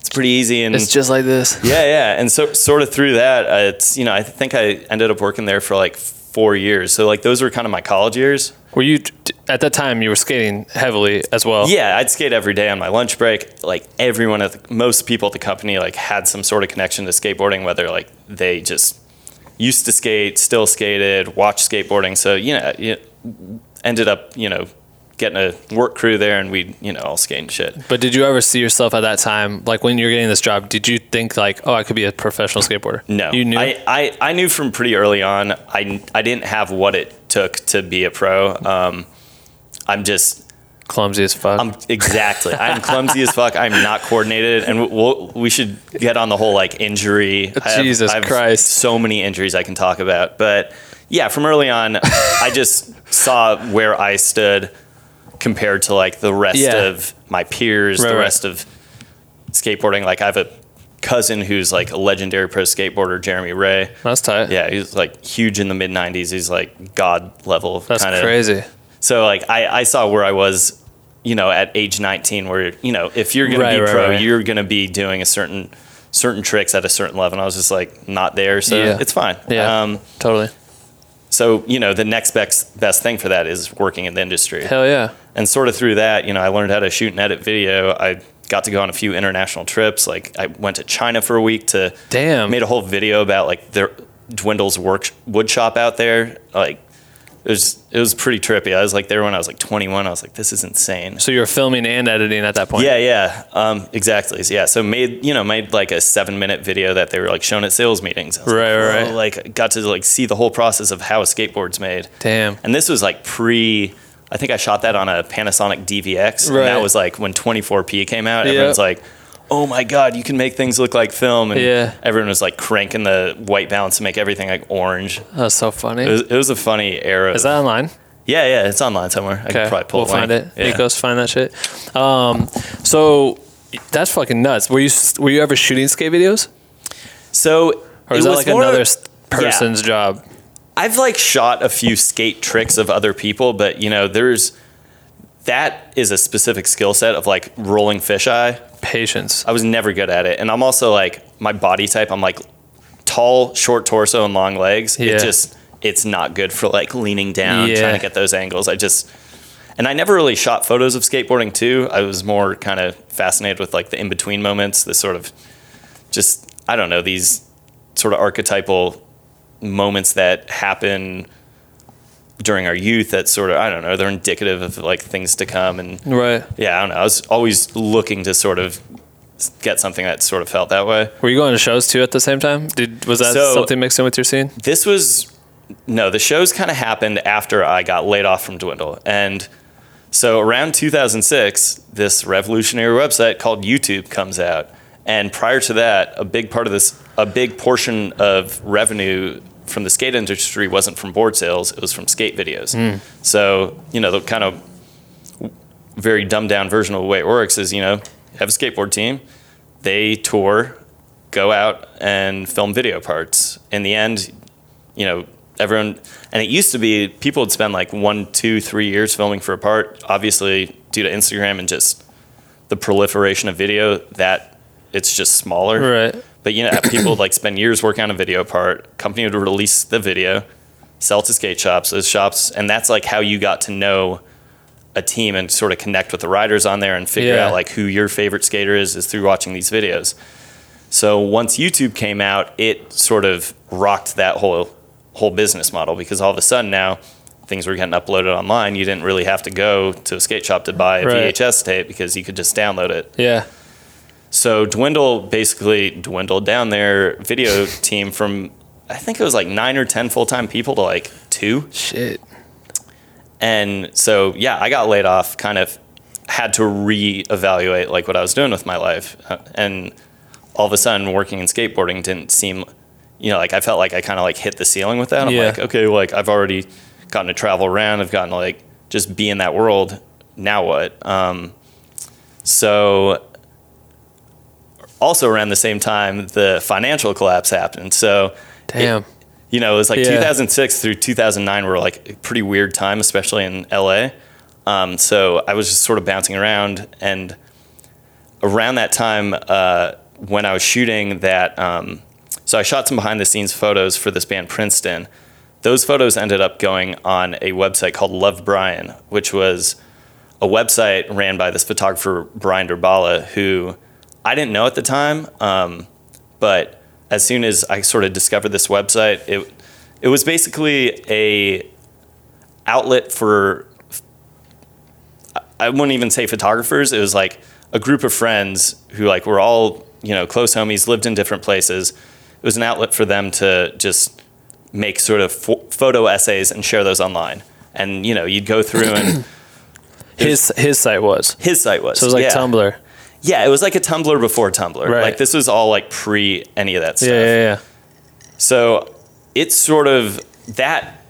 It's pretty easy, and it's just like this. Yeah, yeah. And so sort of through that, it's, you know, I think I ended up working there for like 4 years. So like those were kind of my college years. Were you at that time? You were skating heavily as well. Yeah, I'd skate every day on my lunch break. Like everyone, most people at the company like had some sort of connection to skateboarding, whether like they just used to skate, still skated, watched skateboarding. So you know, you ended up, you know, getting a work crew there, and we'd, you know, all skate and shit. But did you ever see yourself at that time, like when you're getting this job, did you think like, oh, I could be a professional skateboarder? No. You knew? I knew from pretty early on, I didn't have what it took to be a pro. I'm just... clumsy as fuck. Exactly. I'm clumsy as fuck. I'm not coordinated. And we should get on the whole like injury. Jesus Christ. So many injuries I can talk about. But yeah, from early on, I just saw where I stood compared to like the rest of my peers, the rest of skateboarding. Like I have a cousin who's like a legendary pro skateboarder, Jeremy Ray. That's tight. Yeah. He's like huge in the mid 90s. He's like God level. That's kinda crazy. So like I saw where I was, you know, at age 19, where, you know, if you're going to be pro, you're going to be doing a certain tricks at a certain level. And I was just like, not there. So it's fine. Yeah, totally. So, you know, the next best thing for that is working in the industry. Hell yeah. And sort of through that, you know, I learned how to shoot and edit video. I got to go on a few international trips. Like I went to China for a week to... Damn. Made a whole video about like their Dwindle's wood shop out there. Like it was pretty trippy. I was like there when I was like 21. I was like, this is insane. So you were filming and editing at that point? Yeah, yeah. Exactly. So, yeah. So made like a 7-minute video that they were like showing at sales meetings. Right. Like got to like see the whole process of how a skateboard's made. Damn. And this was like I think I shot that on a Panasonic DVX. Right. And that was like when 24p came out. Everyone's like, oh my God, you can make things look like film. And everyone was like cranking the white balance to make everything like orange. That's so funny. It was a funny era. Is that online? Yeah, yeah, it's online somewhere. Okay. I can probably we'll find it. Yeah. Nikos, find that shit. So that's fucking nuts. Were you ever shooting skate videos? So, or is that like another person's job? I've like shot a few skate tricks of other people, but you know, that is a specific skill set of like rolling fisheye. Patience. I was never good at it. And I'm also like, my body type, I'm like tall, short torso and long legs. Yeah. It's not good for like leaning down, trying to get those angles. And I never really shot photos of skateboarding too. I was more kind of fascinated with like the in-between moments, the sort of just, I don't know, these sort of archetypal moments that happen during our youth that sort of, I don't know, they're indicative of like things to come. And yeah, I don't know. I was always looking to sort of get something that sort of felt that way. Were you going to shows too at the same time? Was that something mixed in with your scene? The shows kind of happened after I got laid off from Dwindle. And so around 2006, this revolutionary website called YouTube comes out. And prior to that, a big portion of revenue from the skate industry wasn't from board sales, it was from skate videos. So, you know, the kind of very dumbed down version of the way it works is, you know, have a skateboard team, they tour, go out and film video parts. In the end, you know, everyone, and it used to be people would spend like 1, 2, 3 years filming for a part. Obviously, due to Instagram and just the proliferation of video, that it's just smaller. Right. But, you know, people would like spend years working on a video part. Company would release the video, sell to skate shops, and that's like how you got to know a team and sort of connect with the riders on there and figure out like who your favorite skater is through watching these videos. So once YouTube came out, it sort of rocked that whole business model because all of a sudden now things were getting uploaded online. You didn't really have to go to a skate shop to buy a VHS tape because you could just download it. Yeah. So Dwindle basically dwindled down their video team from, I think it was like 9 or 10 full-time people to like 2. Shit. And so, yeah, I got laid off, kind of had to reevaluate like what I was doing with my life. And all of a sudden working in skateboarding didn't seem, you know, like I felt like I kind of like hit the ceiling with that. I'm like, okay, like I've already gotten to travel around. I've gotten to like just be in that world. Now what? Also around the same time, the financial collapse happened. So, damn, you know, it was like 2006 through 2009 were like a pretty weird time, especially in LA. So I was just sort of bouncing around, and around that time, when I was shooting that, so I shot some behind the scenes photos for this band Princeton. Those photos ended up going on a website called Love Brian, which was a website ran by this photographer, Brian Durbala, who I didn't know at the time. But as soon as I sort of discovered this website, it was basically a outlet for, I wouldn't even say photographers. It was like a group of friends who like were all, you know, close homies, lived in different places. It was an outlet for them to just make sort of photo essays and share those online. And, you know, you'd go through and... His site was. So it was like Tumblr. Yeah, it was like a Tumblr before Tumblr. Right. Like this was all like pre any of that stuff. Yeah. So it's sort of that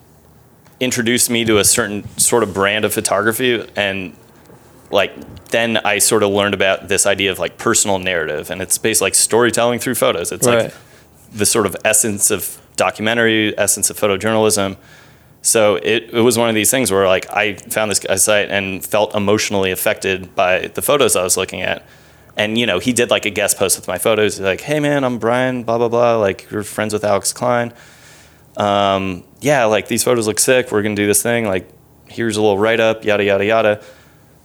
introduced me to a certain sort of brand of photography, and like then I sort of learned about this idea of like personal narrative, and it's based like storytelling through photos. It's right. Like the sort of essence of documentary, essence of photojournalism. So it was one of these things where like I found this guy's site and felt emotionally affected by the photos I was looking at. And, you know, he did like a guest post with my photos. He's like, hey man, I'm Brian, blah, blah, blah. Like you're friends with Alex Klein. Yeah, like these photos look sick. We're going to do this thing. Like here's a little write up, yada, yada, yada.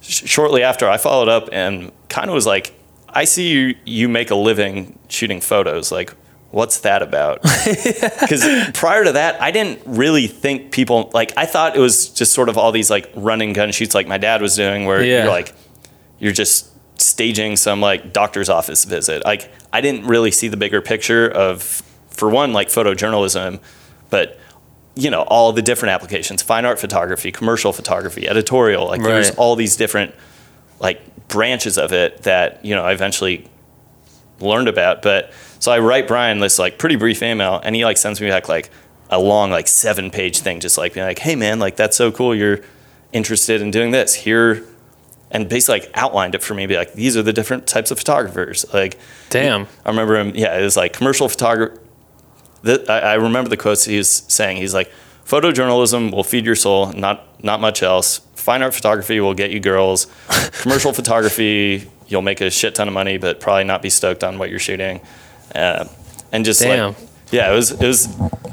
Shortly after I followed up and kind of was like, I see you make a living shooting photos. Like, what's that about? Because prior to that, I didn't really think people, like, I thought it was just sort of all these, like, run and gun shoots like my dad was doing where you're, like, you're just staging some, like, doctor's office visit. Like, I didn't really see the bigger picture of, for one, like, photojournalism, but, you know, all the different applications, fine art photography, commercial photography, editorial. Like, right. There's all these different, like, branches of it that, you know, I eventually learned about, but... So I write Brian this like pretty brief email, and he like sends me back like a long like 7-page thing, just like being like, "Hey man, like that's so cool. You're interested in doing this here," and basically like outlined it for me. Be like, "These are the different types of photographers." Like, damn, I remember him. Yeah, it was like commercial photographer. I remember the quotes he was saying. He's like, "Photojournalism will feed your soul, not much else. Fine art photography will get you girls. Commercial photography, you'll make a shit ton of money, but probably not be stoked on what you're shooting." And just damn. Like, yeah, it was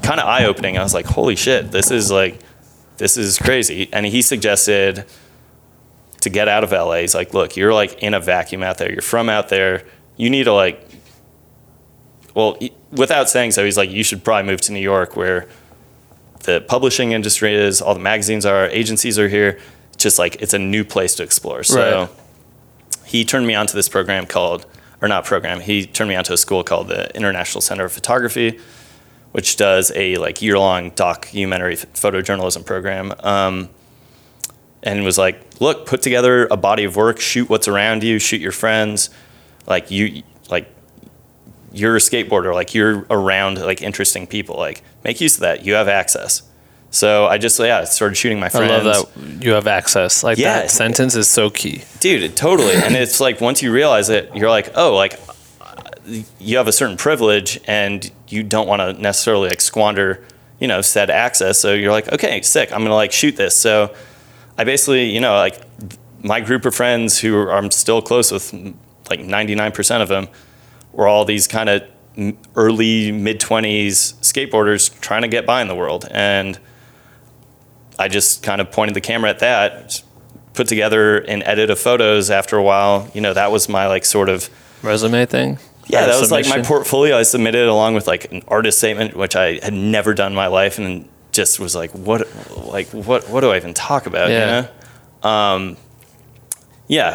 kind of eye opening. I was like, holy shit, this is crazy. And he suggested to get out of LA. He's like, look, you're like in a vacuum out there. You're from out there. You need to like, well, without saying so, he's like, you should probably move to New York where the publishing industry is, all the magazines are, agencies are here. Just like, it's a new place to explore. So He turned me onto this program called, or not program, he turned me onto a school called the International Center of Photography, which does a like year-long documentary photojournalism program. And was like, look, put together a body of work, shoot what's around you, shoot your friends. Like you're a skateboarder, like you're around like interesting people. Like make use of that. You have access. So I just, started shooting my friends. I love that you have access. Like that sentence is so key. Dude, totally. And it's like, once you realize it, you're like, oh, like you have a certain privilege and you don't want to necessarily like squander, you know, said access. So you're like, okay, sick. I'm going to like shoot this. So I basically, you know, like my group of friends who I'm still close with, like 99% of them were all these kind of early mid-20s skateboarders trying to get by in the world. And I just kind of pointed the camera at that, put together an edit of photos after a while. You know, that was my like sort of... resume thing? Yeah, that was like my portfolio I submitted along with like an artist statement, which I had never done in my life and just was like, what do I even talk about, you know?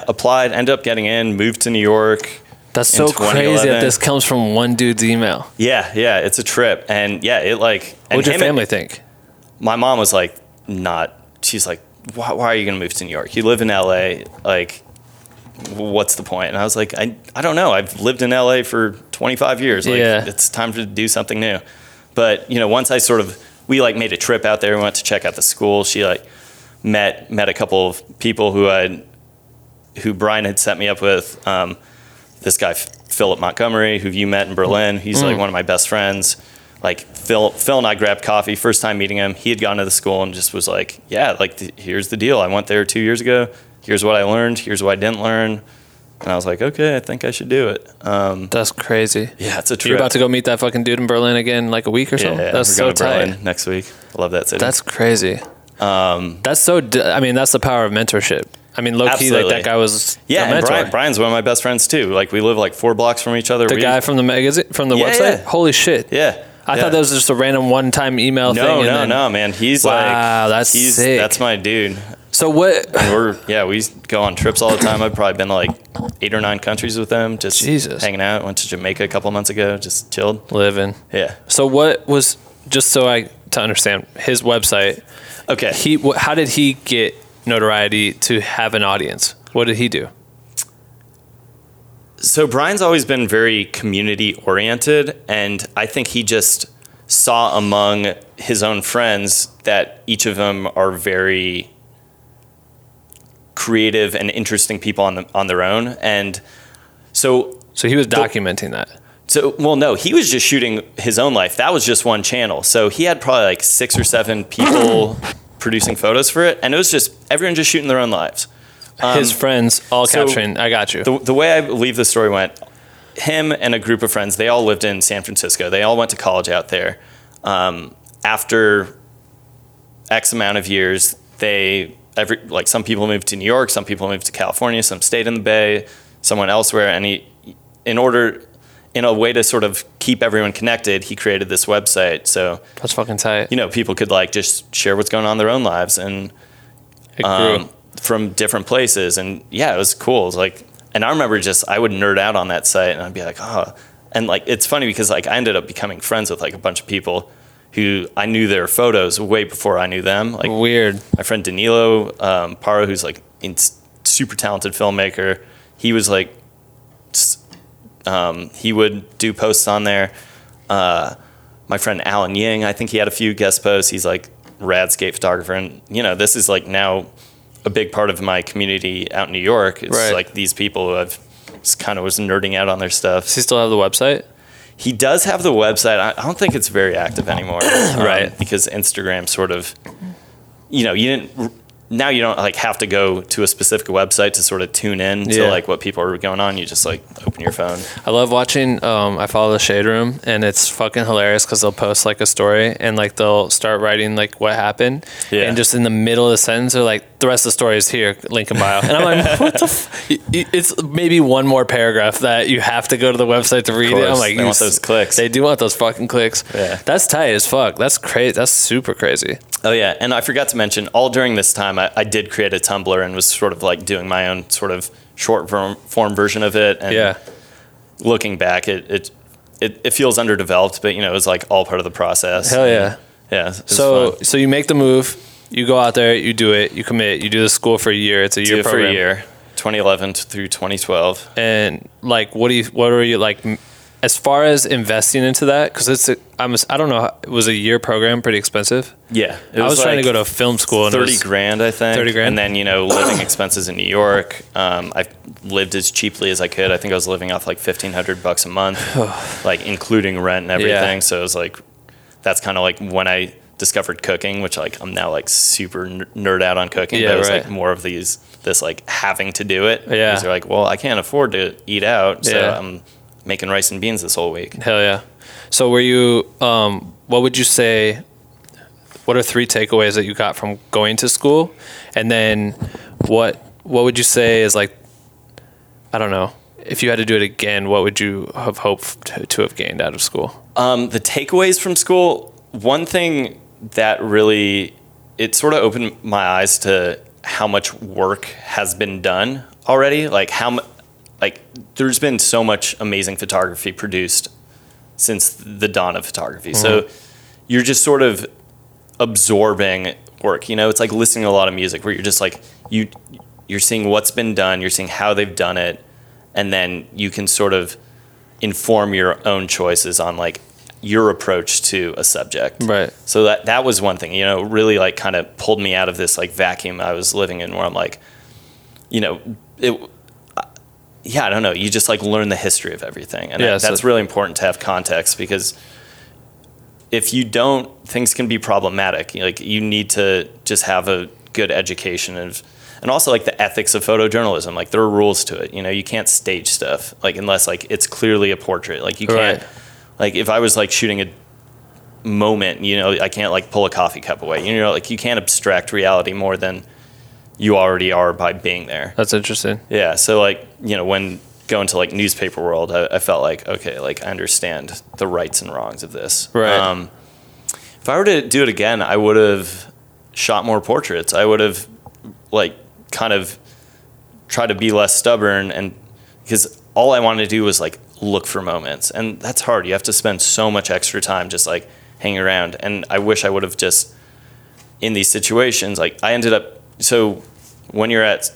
Applied, ended up getting in, moved to New York. That's so crazy that this comes from one dude's email. Yeah, it's a trip. And yeah, it like... What did your family think? My mom was like, she's like, why are you going to move to New York? You live in LA. Like, what's the point? And I was like, I don't know. I've lived in LA for 25 years. Like, It's time to do something new. But, you know, once I sort of, we like made a trip out there. We went to check out the school. She like met a couple of people who Brian had set me up with. This guy, Philip Montgomery, who you met in Berlin. He's like one of my best friends. Like Phil and I grabbed coffee, first time meeting him. He had gone to the school and just was like, here's the deal. I went there 2 years ago. Here's what I learned. Here's what I didn't learn. And I was like, okay, I think I should do it. That's crazy. Yeah, it's a trip. You're about to go meet that fucking dude in Berlin again in like a week or something? Yeah, that's so tight. Berlin next week. I love that city. That's crazy. That's so, I mean, that's the power of mentorship. I mean, low key, like that guy was a mentor. And Brian's one of my best friends too. Like we live like 4 blocks from each other. The guy from the magazine, from the website? Yeah. Holy shit. Yeah. I thought that was just a random one-time email thing. No, man. He's wow, that's sick. That's my dude. So what? And we go on trips all the time. I've probably been to like 8 or 9 countries with them, just hanging out. Went to Jamaica a couple months ago, just chilled. Living. Yeah. So what was, just so I, to understand, his website. Okay. How did he get notoriety to have an audience? What did he do? So Brian's always been very community oriented, and I think he just saw among his own friends that each of them are very creative and interesting people on their own. And so he was documenting that. So, well, no, he was just shooting his own life. That was just one channel. So he had probably like 6 or 7 people producing photos for it. And it was just, everyone just shooting their own lives. His friends all capturing. I got you. The way I believe the story went, him and a group of friends, they all lived in San Francisco. They all went to college out there. After X amount of years, some people moved to New York, some people moved to California, some stayed in the Bay, someone elsewhere. And in a way to sort of keep everyone connected, he created this website. So that's fucking tight. You know, people could like just share what's going on in their own lives and from different places. And yeah, it was cool. It was like, and I remember I would nerd out on that site and I'd be like, oh, and like, it's funny because like I ended up becoming friends with like a bunch of people who I knew their photos way before I knew them. Like weird. My friend Danilo Paro, who's like a super talented filmmaker. He was like, he would do posts on there. My friend Alan Ying, I think he had a few guest posts. He's like rad skate photographer. And you know, this is like now a big part of my community out in New York. It's right. Like these people who I've just kind of was nerding out on their stuff. Does he still have the website? He does have the website. I don't think it's very active anymore. Right. Because Instagram sort of, you know, now you don't like have to go to a specific website to sort of tune in to like what people are going on. You just like open your phone. I love watching, I follow The Shade Room and it's fucking hilarious because they'll post like a story and like they'll start writing like what happened and just in the middle of the sentence they're like, the rest of the story is here, link in bio. And I'm like, what the it's maybe one more paragraph that you have to go to the website to read it. I'm like, they want those clicks. They do want those fucking clicks. Yeah. That's tight as fuck. That's crazy. That's super crazy. Oh yeah. And I forgot to mention, all during this time, I did create a Tumblr and was sort of like doing my own sort of short form version of it. And looking back, it feels underdeveloped, but you know, it was like all part of the process. Hell yeah. Yeah. So you make the move, you go out there, you do it, you commit, you do the school for a year. It's a year program. 2011 through 2012. And like, what were you like, as far as investing into that? Cause I don't know. It was a year program, pretty expensive. Yeah. I was like trying to go to film school. 30 grand. And then, you know, living expenses in New York. I lived as cheaply as I could. I think I was living off like $1,500 a month, like including rent and everything. Yeah. So it was like, that's kind of like when I discovered cooking, which like I'm now like super nerd out on cooking. Yeah, but it was like more of this like having to do it. Yeah. Because you're like, well, I can't afford to eat out. So I'm making rice and beans this whole week. Hell yeah. So were you, what would you say, what are 3 takeaways that you got from going to school? And then what would you say is like, I don't know, if you had to do it again, what would you have hoped to have gained out of school? The takeaways from school, one thing that really, it sort of opened my eyes to how much work has been done already. Like like there's been so much amazing photography produced since the dawn of photography. Mm-hmm. So you're just sort of absorbing work, you know, it's like listening to a lot of music where you're just like, you're seeing what's been done, you're seeing how they've done it. And then you can sort of inform your own choices on like your approach to a subject. Right. So that was one thing, you know, really like kind of pulled me out of this like vacuum I was living in where I'm like, you know, I don't know. You just like learn the history of everything. And that's really important to have context because if you don't, things can be problematic. Like you need to just have a good education of, And also like the ethics of photojournalism, like there are rules to it. You know, you can't stage stuff like unless like it's clearly a portrait. Like you can't, right. Like if I was like shooting a moment, you know, I can't like pull a coffee cup away. You know, like you can't abstract reality more than you already are by being there. That's interesting. Yeah. So like, you know, when going to like newspaper world, I felt like, okay, like I understand the rights and wrongs of this. Right. If I were to do it again, I would have shot more portraits. I would have like kind of tried to be less stubborn, and because all I wanted to do was like look for moments, and that's hard. You have to spend so much extra time just like hanging around. And I wish I would have just in these situations, like I ended up, so when you're at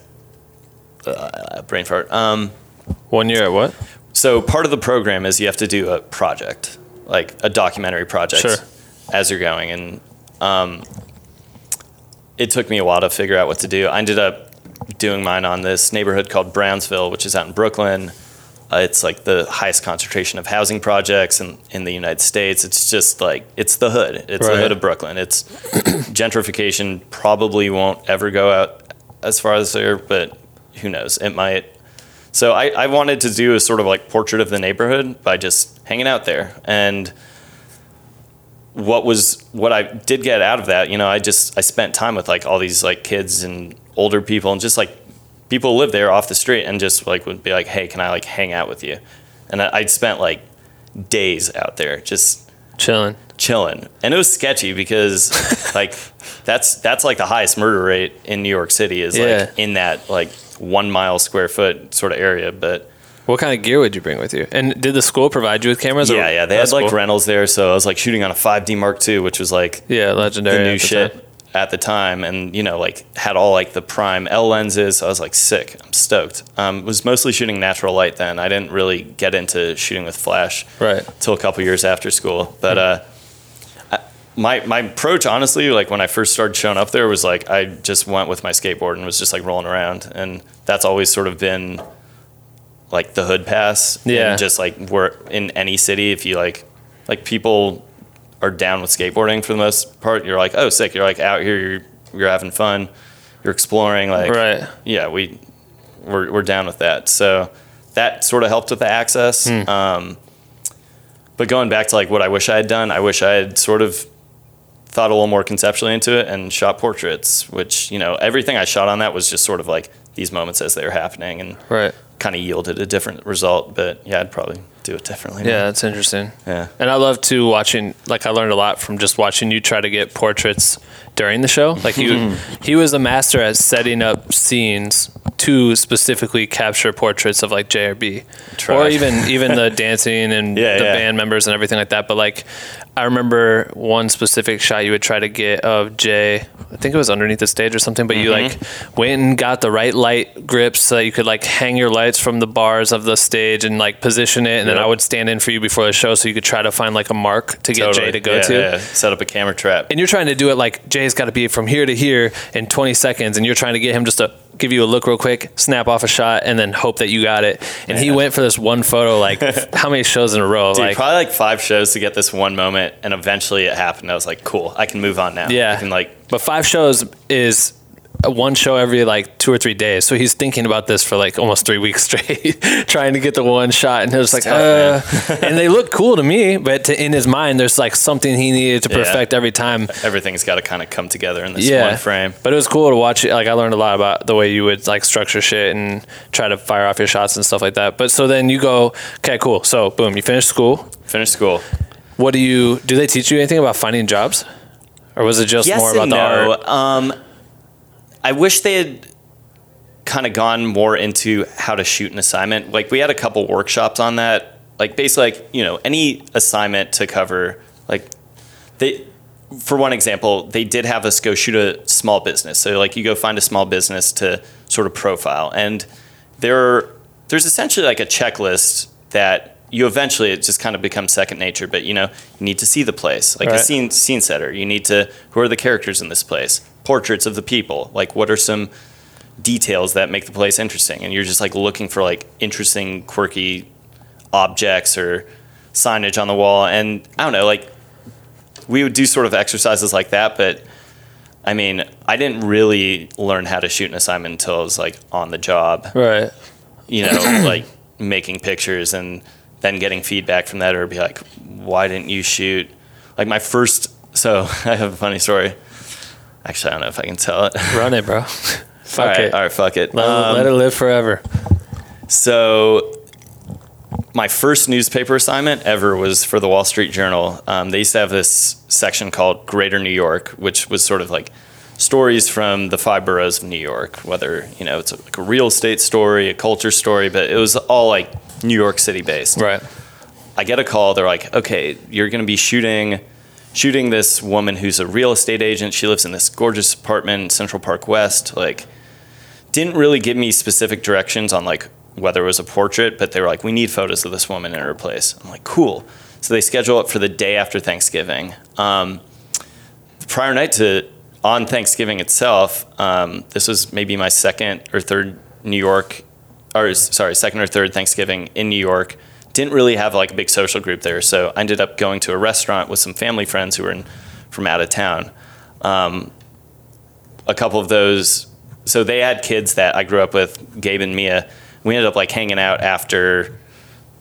brain fart, 1 year at what? So part of the program is you have to do a project, like a documentary project, sure, as you're going. And it took me a while to figure out what to do. I ended up doing mine on this neighborhood called Brownsville, which is out in Brooklyn. It's like the highest concentration of housing projects in the United States. It's just like, it's the hood. It's right. The hood of Brooklyn. It's gentrification probably won't ever go out as far as there, but who knows? It might. So I wanted to do a sort of like portrait of the neighborhood by just hanging out there. And what I did get out of that, you know, I spent time with like all these like kids and older people and just like people who live there off the street, and just like would be like, hey, can I like hang out with you? And I'd spent like days out there just chilling. And it was sketchy because like that's like the highest murder rate in New York City is like in that like 1 mile square foot sort of area. But what kind of gear would you bring with you? And did the school provide you with cameras? Yeah. They had like rentals there. So I was like shooting on a 5D Mark II, which was like legendary, the new shit at the time. And, you know, like had all like the prime L lenses. So I was like, sick. I'm stoked. Was mostly shooting natural light then. I didn't really get into shooting with flash until a couple years after school. But my approach, honestly, like when I first started showing up there was like I just went with my skateboard and was just like rolling around. And that's always sort of been like the hood pass, and just like we're in any city. If you like people are down with skateboarding for the most part, you're like, oh, sick. You're like out here, you're having fun, you're exploring. Like, yeah, we're down with that. So that sort of helped with the access. But going back to like what I wish I had done, I wish I had sort of thought a little more conceptually into it and shot portraits, which, you know, everything I shot on that was just sort of like these moments as they were happening, and kind of yielded a different result. But yeah, I'd probably do it differently now. Yeah, that's interesting. Yeah. And I love too watching, like I learned a lot from just watching you try to get portraits during the show. Like he was a master at setting up scenes to specifically capture portraits of like JRB or even the dancing and the band members and everything like that. But like, I remember one specific shot you would try to get of Jay, I think it was underneath the stage or something, but you like went and got the right light grips so that you could like hang your lights from the bars of the stage and like position it. And then I would stand in for you before the show so you could try to find like a mark to get Jay to go to. Yeah. Set up a camera trap. And you're trying to do it like Jay's got to be from here to here in 20 seconds. And you're trying to get him just to give you a look real quick, snap off a shot, and then hope that you got it. And he went for this one photo, like how many shows in a row? Dude, probably like 5 shows to get this one moment. And eventually it happened. I was like, cool, I can move on now. Yeah. I can like, but 5 shows is one show every like 2 or 3 days. So he's thinking about this for like almost 3 weeks straight, trying to get the one shot. And it was like, and they look cool to me, but in his mind, there's like something he needed to perfect every time. Everything's got to kind of come together in this one frame. But it was cool to watch it. Like I learned a lot about the way you would like structure shit and try to fire off your shots and stuff like that. But so then you go, okay, cool. So boom, you finish school. What do they teach you anything about finding jobs? Or was it just more about the art? I wish they had kind of gone more into how to shoot an assignment. Like we had a couple workshops on that. Like basically, like, you know, any assignment to cover, like they, for one example, they did have us go shoot a small business. So like you go find a small business to sort of profile. And there's essentially like a checklist that you eventually, it just kind of becomes second nature, but you know, you need to see the place, like a scene setter. You need to, who are the characters in this place? Portraits of the people. Like what are some details that make the place interesting? And you're just like looking for like interesting, quirky objects or signage on the wall. And I don't know, like we would do sort of exercises like that, but I mean, I didn't really learn how to shoot an assignment until I was like on the job. Right. You know, like making pictures and then getting feedback from that, or be like, why didn't you shoot? Like my first, so I have a funny story. Actually, I don't know if I can tell it. Run it, bro. All right, fuck it. Let it live forever. So my first newspaper assignment ever was for the Wall Street Journal. They used to have this section called Greater New York, which was sort of like stories from the five boroughs of New York, whether, you know, it's like a real estate story, a culture story, but it was all like New York City based. Right. I get a call. They're like, okay, you're going to be shooting this woman who's a real estate agent. She lives in this gorgeous apartment in Central Park West. Like, didn't really give me specific directions on like whether it was a portrait, but they were like, we need photos of this woman in her place. I'm like, cool. So they schedule it for the day after Thanksgiving. The prior night on Thanksgiving itself, this was maybe my second or third Thanksgiving in New York. Didn't really have like a big social group there. So I ended up going to a restaurant with some family friends who were from out of town. A couple of those, so they had kids that I grew up with, Gabe and Mia. We ended up like hanging out after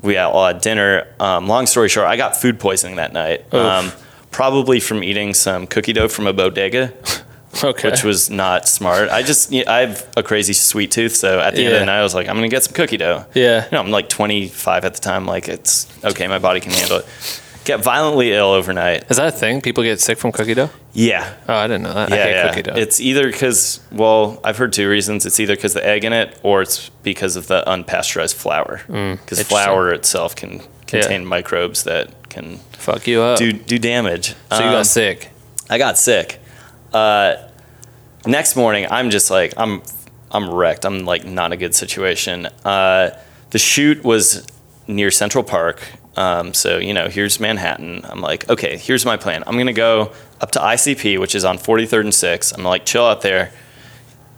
we all had dinner. Long story short, I got food poisoning that night. Probably from eating some cookie dough from a bodega, okay, which was not smart. I have a crazy sweet tooth, so at the end of the night, I was like, I'm going to get some cookie dough. Yeah. You know, I'm like 25 at the time. Like, it's okay, my body can handle it. Get violently ill overnight. Is that a thing? People get sick from cookie dough? Yeah. Oh, I didn't know that. Yeah, I hate cookie dough. It's either because, well, I've heard two reasons. It's either because of the egg in it, or it's because of the unpasteurized flour. Because flour itself can contain microbes that can fuck you up, do damage. So you got sick. I got sick. Next morning, I'm just like, I'm wrecked. I'm like not in a good situation. The shoot was near Central Park. So, you know, here's Manhattan. I'm like, okay, here's my plan. I'm going to go up to ICP, which is on 43rd and 6th. I'm like, chill out there.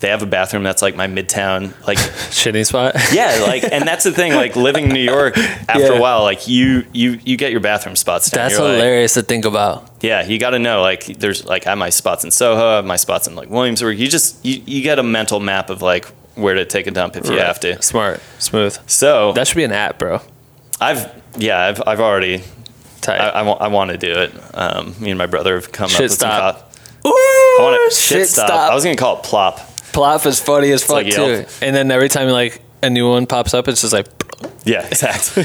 They have a bathroom that's like my midtown, like shitty spot. Yeah, like, and that's the thing. Like living in New York, after a while, like you get your bathroom spots down. That's hilarious to think about. Yeah, you got to know. Like, there's like I have my spots in Soho, I have my spots in like Williamsburg. You just you get a mental map of like where to take a dump if you have to. Smart, smooth. So that should be an app, bro. I've already. Tight. I want to do it. Me and my brother have come up with stop. Some. Ooh, I want to shit stop. I was gonna call it plop. Plop is funny as fuck, like, too. Yelp. And then every time, like, a new one pops up, it's just like... Yeah, exactly.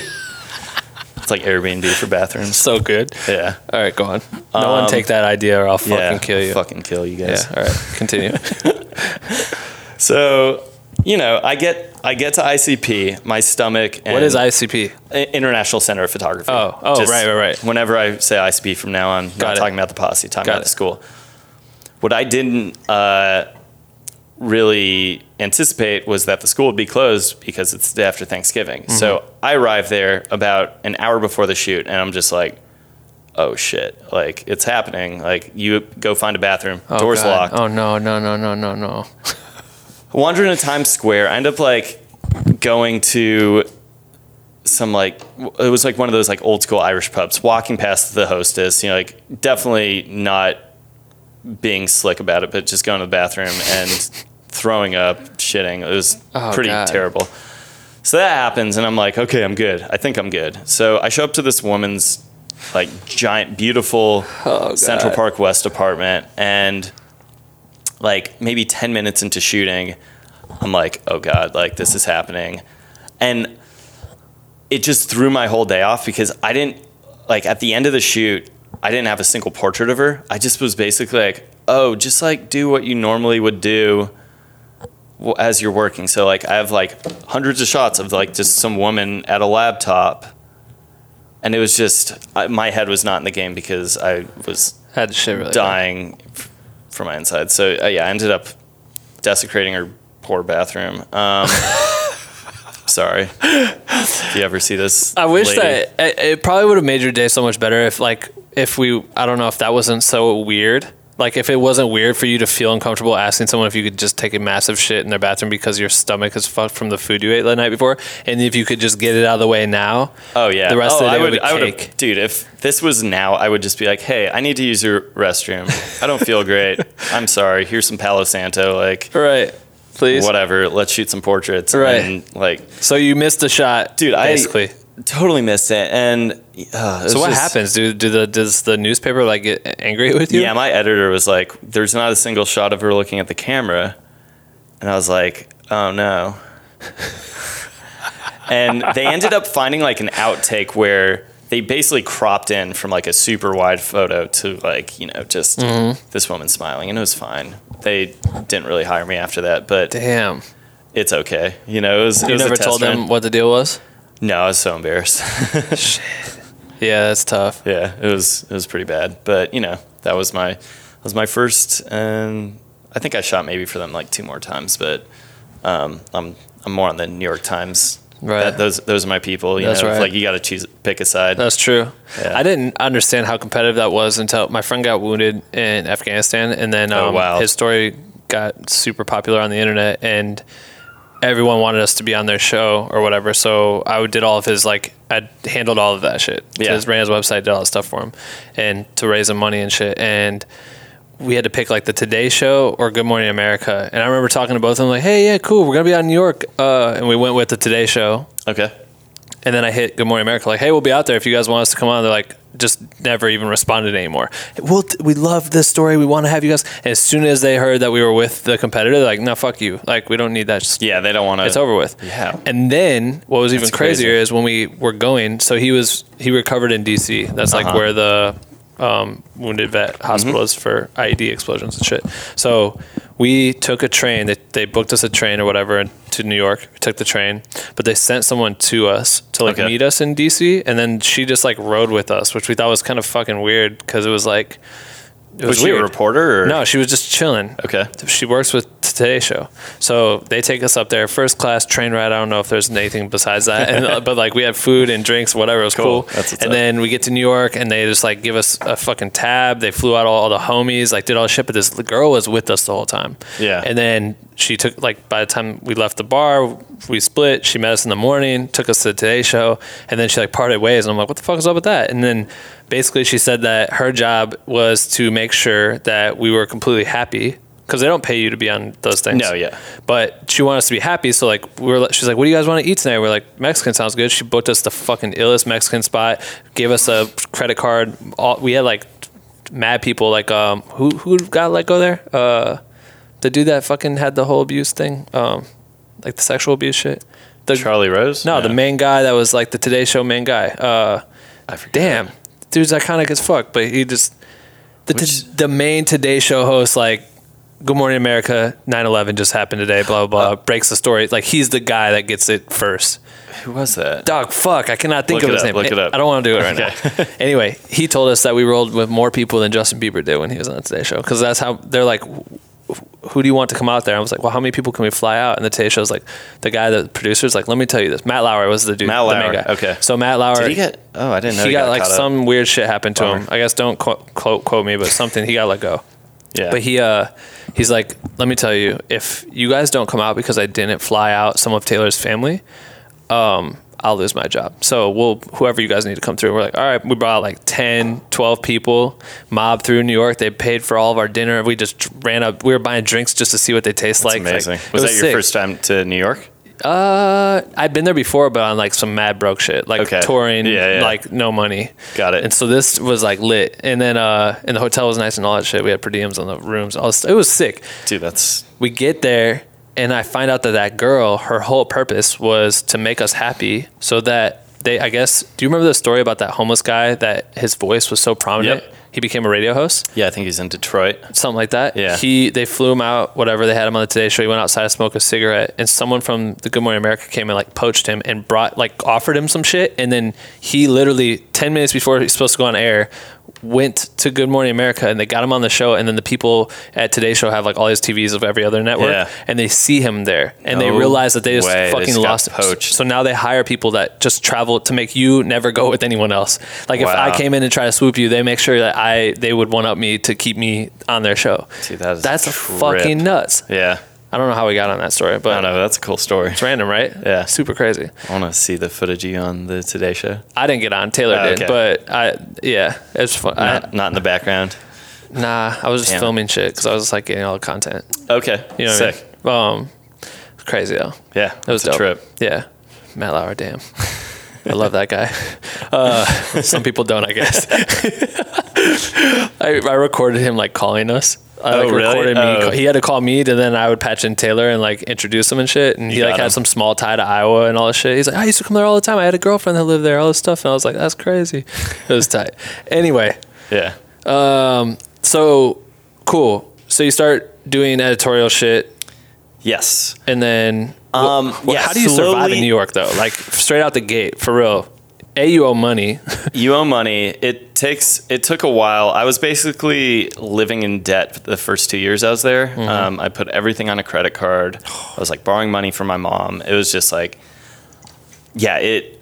It's like Airbnb for bathrooms. So good. Yeah. All right, go on. No one take that idea or I'll fucking kill you. Fucking kill you guys. Yeah, all right, continue. So, you know, I get to ICP, my stomach... And what is ICP? International Center of Photography. Oh, just right. Whenever I say ICP from now on, not talking about the posse, talking about the school. What I didn't... really anticipate was that the school would be closed because it's the day after Thanksgiving. Mm-hmm. So I arrived there about an hour before the shoot and I'm just like, oh shit, like it's happening. Like you go find a bathroom, door's locked. Oh no. Wandering to Times Square, I end up like going to some like, it was like one of those like old school Irish pubs, walking past the hostess, you know, like definitely not being slick about it, but just going to the bathroom and throwing up, shitting. It was pretty terrible. So that happens, and I'm like, okay, I'm good. I think I'm good. So I show up to this woman's like giant, beautiful Central Park West apartment, and like maybe 10 minutes into shooting, I'm like, oh God, like this is happening. And it just threw my whole day off because I didn't, like at the end of the shoot, I didn't have a single portrait of her. I just was basically like, oh, just like do what you normally would do as you're working. So like I have like hundreds of shots of like just some woman at a laptop. And it was just, my head was not in the game because I was had shit really dying from my inside. So I ended up desecrating her poor bathroom. Sorry. If you ever see this, I wish that it probably would have made your day so much better if like, I don't know if that wasn't so weird Like, if it wasn't weird for you to feel uncomfortable asking someone if you could just take a massive shit in their bathroom because your stomach is fucked from the food you ate the night before, and if you could just get it out of the way now, the rest of the day would be cake. Dude, if this was now, I would just be like, hey, I need to use your restroom. I don't feel great. I'm sorry. Here's some Palo Santo. Like, right. Please. Whatever. Let's shoot some portraits. Right. And, like, so you missed the shot, dude. Basically. I totally missed it. And so what happens? Does the newspaper like get angry with you? Yeah, my editor was like, "There's not a single shot of her looking at the camera," and I was like, "Oh no." And they ended up finding like an outtake where they basically cropped in from like a super wide photo to like, you know, just this woman smiling, and it was fine. They didn't really hire me after that, but damn, it's okay. You know, you never told them what the deal was? No, I was so embarrassed. Shit. Yeah, that's tough. Yeah, it was pretty bad, but you know, that was my first, and I think I shot maybe for them like two more times, but I'm more on the New York Times. Right. Those are my people. You know, right. It's like you got to pick a side. That's true. Yeah. I didn't understand how competitive that was until my friend got wounded in Afghanistan, and then his story got super popular on the internet, and everyone wanted us to be on their show or whatever. So I did all of his I handled all of that shit. Yeah. Ran his website, did all that stuff for him, and to raise him money and shit. And we had to pick the Today Show or Good Morning America. And I remember talking to both of them hey, yeah, cool. We're going to be out in New York. And we went with the Today Show. Okay. And then I hit Good Morning America. Hey, we'll be out there if you guys want us to come on. They're just never even responded anymore. We love this story. We want to have you guys. And as soon as they heard that we were with the competitor, they're no, fuck you. We don't need that. Yeah, they don't want to. It's over with. Yeah. And then what was even crazier is when we were going, so he recovered in D.C. That's where the wounded vet hospital is for IED explosions and shit. So we took a train. They booked us a train or whatever to New York. We took the train, but they sent someone to us to meet us in DC, and then she just rode with us, which we thought was kind of fucking weird because it was like. Was she a reporter? Or? No, she was just chilling. Okay. She works with Today Show. So they take us up there, first class train ride. I don't know if there's anything besides that. And, but we had food and drinks, whatever. It was cool. Then we get to New York, and they just give us a fucking tab. They flew out all the homies, did all the shit. But this girl was with us the whole time. Yeah. And then she took by the time we left the bar, we split. She met us in the morning, took us to the Today Show, and then she parted ways. And I'm like, what the fuck is up with that? And then. Basically, she said that her job was to make sure that we were completely happy because they don't pay you to be on those things. No, yeah. But she wanted us to be happy, so she's like, "What do you guys want to eat tonight?" We're like, "Mexican sounds good." She booked us the fucking illest Mexican spot, gave us a credit card. We had mad people who got let go there. The dude that fucking had the whole abuse thing, the sexual abuse shit. Charlie Rose? No, yeah. The main guy that was the Today Show main guy. I forget. Damn. Dude's iconic as fuck, but he just the main Today Show host Good Morning America, 9/11 just happened today, blah blah blah, breaks the story. He's the guy that gets it first. Who was that? Dog, fuck, I cannot think of his name. Look it up. I don't want to do it right now. Anyway, he told us that we rolled with more people than Justin Bieber did when he was on the Today Show, because that's how they're who do you want to come out there? I was well, how many people can we fly out? And the Today Show's the guy, the producer's let me tell you this. Matt Lauer was the dude. Matt Lauer, the main guy. Okay. So Matt Lauer. Did he get, oh, I didn't know he got some up. Weird shit happened to him. I guess don't quote me, but something, he got let go. Yeah. But he, he's let me tell you, if you guys don't come out because I didn't fly out some of Taylor's family, I'll lose my job. So whoever you guys need to come through. We're all right, we brought 10, 12 people, mobbed through New York. They paid for all of our dinner. We just ran up. We were buying drinks just to see what they taste like. That's amazing. Was that your first time to New York? I'd been there before, but on some mad broke shit, touring, no money. Got it. And so this was lit. And then, and the hotel was nice and all that shit. We had per diems on the rooms. It was sick. Dude, we get there. And I find out that girl, her whole purpose was to make us happy so that do you remember the story about that homeless guy that his voice was so prominent? Yep. He became a radio host? Yeah, I think he's in Detroit. Something like that. Yeah. They flew him out, whatever. They had him on the Today Show. He went outside to smoke a cigarette, and someone from the Good Morning America came and poached him and brought, offered him some shit. And then he literally, 10 minutes before he was supposed to go on air, went to Good Morning America, and they got him on the show. And then the people at Today Show have all these TVs of every other network, and they see him there, and they realize that they just fucking lost him. So now they hire people that just travel to make you never go with anyone else. If I came in and try to swoop you, they make sure that they would one up me to keep me on their show. See, that's fucking nuts. Yeah. I don't know how we got on that story, but I don't know. That's a cool story. It's random, right? Yeah. Super crazy. I want to see the footage on the Today Show. I didn't get on. Taylor did, but it was fun. Not in the background. Nah, I was just filming shit because I was just like getting all the content. Okay. You know what Sick. I mean? Crazy though. Yeah. It was a trip. Yeah. Matt Lauer, damn. I love that guy. Some people don't, I guess. I recorded him like calling us. Recorded me. He had to call me, and then I would patch in Taylor and like introduce him and shit. And he had some small tie to Iowa and all this shit. He's like, I used to come there all the time. I had a girlfriend that lived there, all this stuff. And I was like, that's crazy. It was tight. Anyway. Yeah. So cool. So you start doing editorial shit. Yes. And then how do you survive in New York though? Like straight out the gate, for real. You owe money. You owe money. It took a while. I was basically living in debt for the first 2 years I was there. Mm-hmm. I put everything on a credit card. I was like borrowing money from my mom. It was just like, I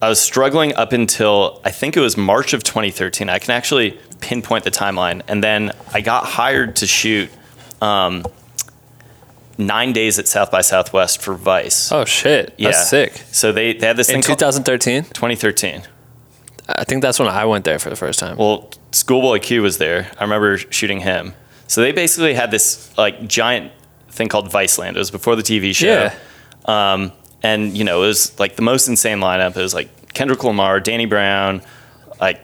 was struggling up until I think it was March of 2013. I can actually pinpoint the timeline. And then I got hired to shoot 9 days at South by Southwest for Vice. Oh shit. Yeah. That's sick. So they had this in 2013? 2013. I think that's when I went there for the first time. Well, Schoolboy Q was there. I remember shooting him. So they basically had this like giant thing called Viceland. It was before the TV show. Yeah. And you know, it was like the most insane lineup. It was like Kendrick Lamar, Danny Brown, like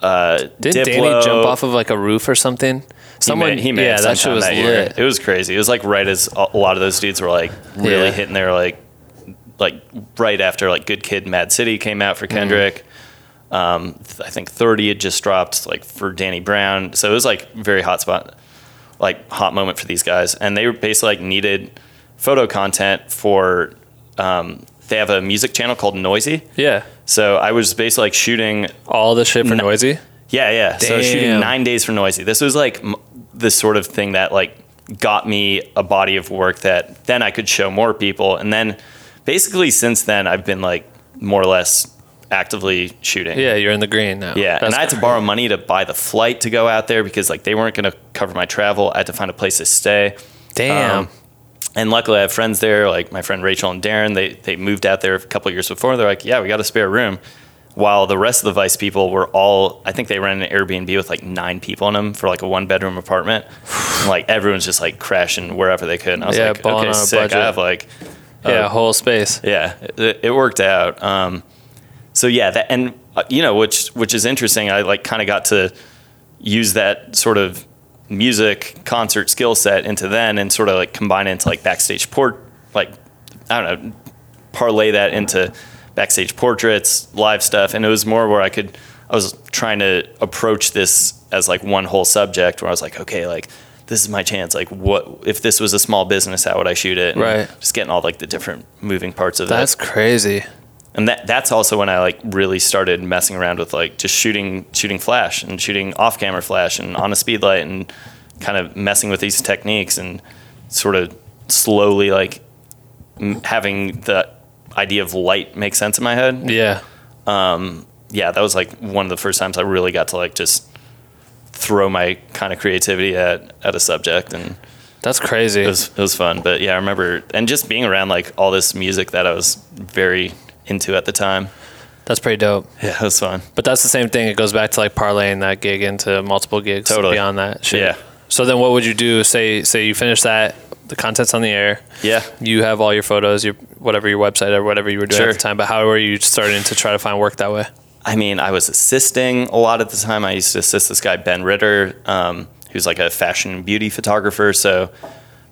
Didn't Diplo. Danny jump off of like a roof or something? He made that shit was lit. Year. It was crazy. It was like right as a lot of those dudes were like really hitting their like right after like Good Kid, Mad City came out for Kendrick. Mm-hmm. I think 30 had just dropped like for Danny Brown. So it was like very hot spot, like hot moment for these guys. And they were basically like needed photo content for, they have a music channel called Noisy. Yeah. So I was basically like shooting all the shit for Noisy. Yeah. Yeah. Damn. So I was shooting 9 days for Noisy. This was like this sort of thing that like got me a body of work that then I could show more people. And then basically since then I've been like more or less actively shooting. Yeah. You're in the green now. Yeah. That's and I had to borrow money to buy the flight to go out there because like they weren't going to cover my travel. I had to find a place to stay. Damn. And luckily I have friends there, like my friend Rachel and Darren, they moved out there a couple of years before. They're like, yeah, we got a spare room. While the rest of the Vice people were all, I think they rented an Airbnb with like 9 people in them for like a 1-bedroom apartment. And like everyone's just like crashing wherever they could. And I was like, okay, sick. Budget. I have like a whole space. Yeah, it worked out. So yeah, that, and you know, which is interesting. I like kind of got to use that sort of music concert skill set into then and sort of like combine it into like backstage parlay that into backstage portraits, live stuff. And it was more where I was trying to approach this as like one whole subject where I was like, okay, like this is my chance. Like what, if this was a small business, how would I shoot it? And right. Just getting all like the different moving parts of that. That's crazy. And that's also when I like really started messing around with like just shooting flash and shooting off camera flash and on a speed light and kind of messing with these techniques and sort of slowly like having the idea of light makes sense in my head. Yeah. That was like one of the first times I really got to like just throw my kind of creativity at a subject. And that's crazy. It was fun. But yeah, I remember and just being around like all this music that I was very into at the time. That's pretty dope. Yeah, it was fun. But that's the same thing. It goes back to like parlaying that gig into multiple gigs beyond that shit. Yeah. So then what would you do? Say you finish that, the content's on the air. Yeah. You have all your photos, your website or whatever you were doing at the time, but how were you starting to try to find work that way? I mean, I was assisting a lot at the time. I used to assist this guy, Ben Ritter, who's like a fashion and beauty photographer. So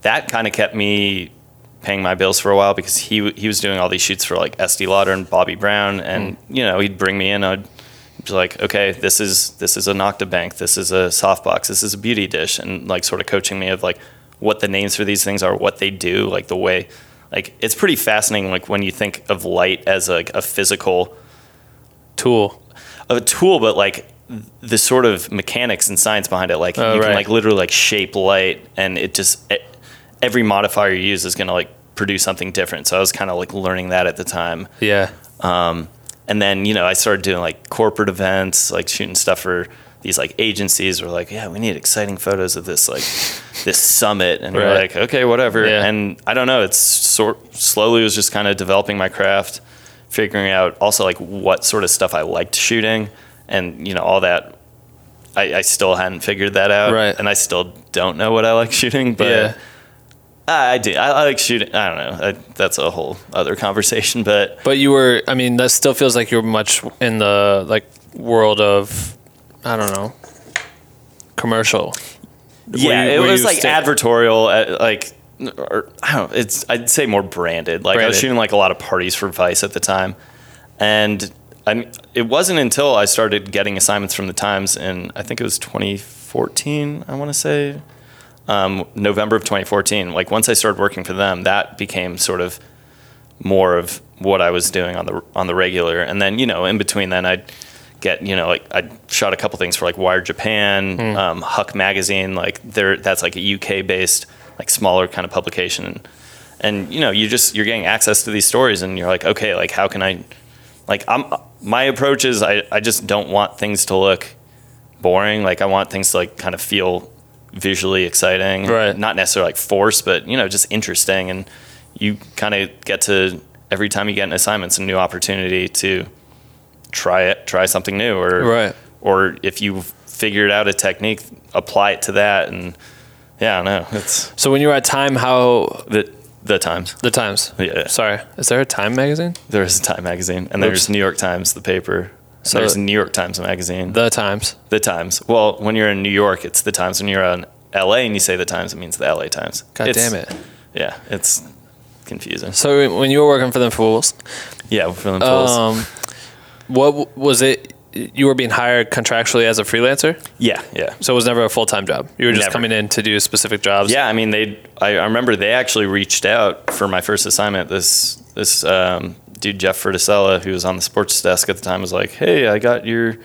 that kind of kept me paying my bills for a while because he was doing all these shoots for like Estee Lauder and Bobby Brown. And, you know, he'd bring me in. I'd be like, okay, this is an Octabank. This is a softbox. This is a beauty dish. And like sort of coaching me of like, what the names for these things are, what they do, like the way, like it's pretty fascinating. Like when you think of light as a physical tool, but like the sort of mechanics and science behind it, like you can like literally like shape light, and every modifier you use is going to like produce something different. So I was kind of like learning that at the time. Yeah. And then, you know, I started doing like corporate events, like shooting stuff for these like agencies were like, yeah, we need exciting photos of this, like this summit. And you're like, okay, whatever. Yeah. And I don't know, it's slowly was just kind of developing my craft, figuring out also like what sort of stuff I liked shooting and, you know, all that. I still hadn't figured that out. Right. And I still don't know what I like shooting, but I do. I like shooting. I don't know. That's a whole other conversation, but you were, I mean, that still feels like you're much in the like world of, I don't know, commercial. Yeah. It was like advertorial, like, or, I don't know. I'd say more branded. Like I was shooting like a lot of parties for Vice at the time. And it wasn't until I started getting assignments from the Times in, I think it was 2014, I want to say, November of 2014. Like once I started working for them, that became sort of more of what I was doing on the regular. And then, you know, in between then I'd get, you know, like I shot a couple things for like Wired Japan, Huck Magazine, like that's like a UK based, like smaller kind of publication. And you know, you're getting access to these stories and you're like, okay, like how can my approach is I just don't want things to look boring. Like I want things to like kind of feel visually exciting, right? Not necessarily like forced, but you know, just interesting. And you kind of get to, every time you get an assignment, it's a new opportunity to try something new or if you've figured out a technique, apply it to that. And yeah, I know. So when you were at Time, how The Times. Yeah. Sorry. Is there a Time magazine? There is a Time magazine. And there's New York Times, the paper. So there's New York Times magazine. The Times. Well, when you're in New York, it's the Times. When you're in LA and you say the Times, it means the LA Times. God damn it. Yeah. It's confusing. So when you were working for them fools. Yeah, for them fools. What was it? You were being hired contractually as a freelancer? Yeah. So it was never a full-time job. You were just coming in to do specific jobs? Yeah, I mean, I remember they actually reached out for my first assignment. This dude, Jeff Ferticella, who was on the sports desk at the time, was like, hey, I got your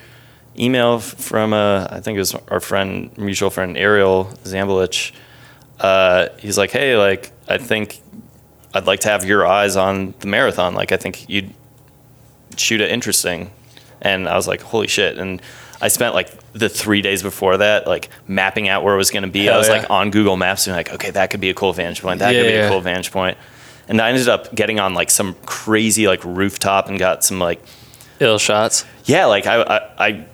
email from, I think it was our friend, mutual friend, Ariel Zambolich. He's like, hey, like, I think I'd like to have your eyes on the marathon. Like, I think you'd shoot it interesting. And I was like, holy shit. And I spent like the 3 days before that, like mapping out where it was going to be. Hell, I was like on Google Maps and like, okay, that could be a cool vantage point. That could be a cool vantage point. And I ended up getting on like some crazy like rooftop and got some like ill shots. Yeah. Like I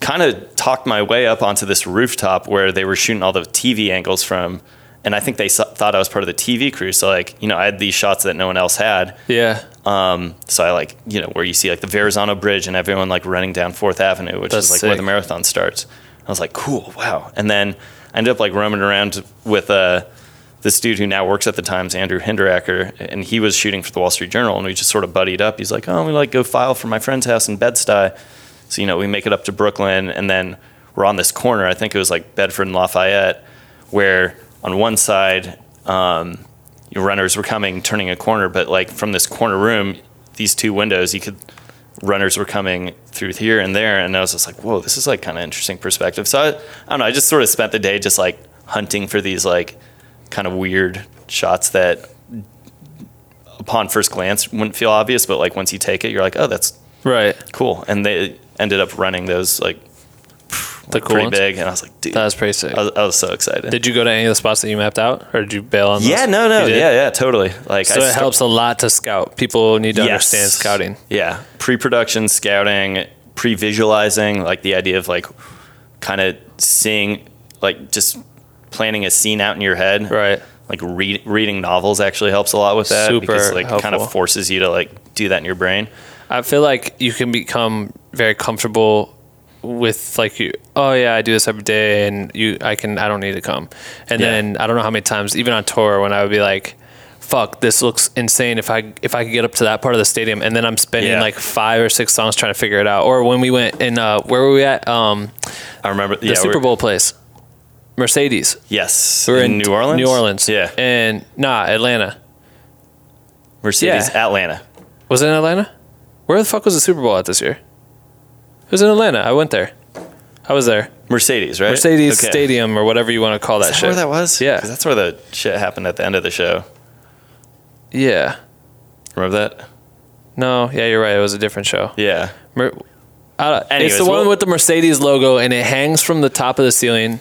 kind of talked my way up onto this rooftop where they were shooting all the TV angles from. And I think they thought I was part of the TV crew. So like, you know, I had these shots that no one else had. Yeah. So I like, you know, where you see like the Verrazano Bridge and everyone like running down 4th Avenue, which is like where the marathon starts. I was like, cool. Wow. And then I ended up like roaming around with, this dude who now works at the Times, Andrew Hinderacker, and he was shooting for the Wall Street Journal and we just sort of buddied up. He's like, oh, we like go file for my friend's house in Bed-Stuy. So, you know, we make it up to Brooklyn and then we're on this corner. I think it was like Bedford and Lafayette where on one side, your runners were coming, turning a corner, but like from this corner room, these two windows, runners were coming through here and there. And I was just like, whoa, this is like kind of interesting perspective. So I don't know, I just sort of spent the day just like hunting for these like kind of weird shots that upon first glance wouldn't feel obvious, but like once you take it, you're like, oh, that's cool. And they ended up running those like pretty big, and I was like, dude, that was pretty sick. I was so excited. Did you go to any of the spots that you mapped out, or did you bail on those? Yeah, no, yeah, totally. Like, so it helps a lot to scout. People need to understand scouting. Yeah, pre-production scouting, pre-visualizing, like the idea of like kind of seeing, like just planning a scene out in your head. Right. Like reading novels actually helps a lot with that. Super because like helpful. It kind of forces you to like do that in your brain. I feel like you can become very comfortable with like you, oh yeah, I do this every day, and I don't need to come. And then I don't know how many times, even on tour, when I would be like, "Fuck, this looks insane." If I could get up to that part of the stadium, and then I'm spending like 5 or 6 songs trying to figure it out. Or when we went in, where were we at? I remember the Super Bowl place, Mercedes. Yes, we were in New Orleans. New Orleans, yeah, and Atlanta. Mercedes, Atlanta. Was it in Atlanta? Where the fuck was the Super Bowl at this year? It was in Atlanta. I went there. I was there. Mercedes, right? Mercedes Stadium or whatever you want to call that shit. Is that where that was? Yeah. Because that's where the shit happened at the end of the show. Yeah. Remember that? No. Yeah, you're right. It was a different show. Yeah. Anyways, it's the one with the Mercedes logo, and it hangs from the top of the ceiling,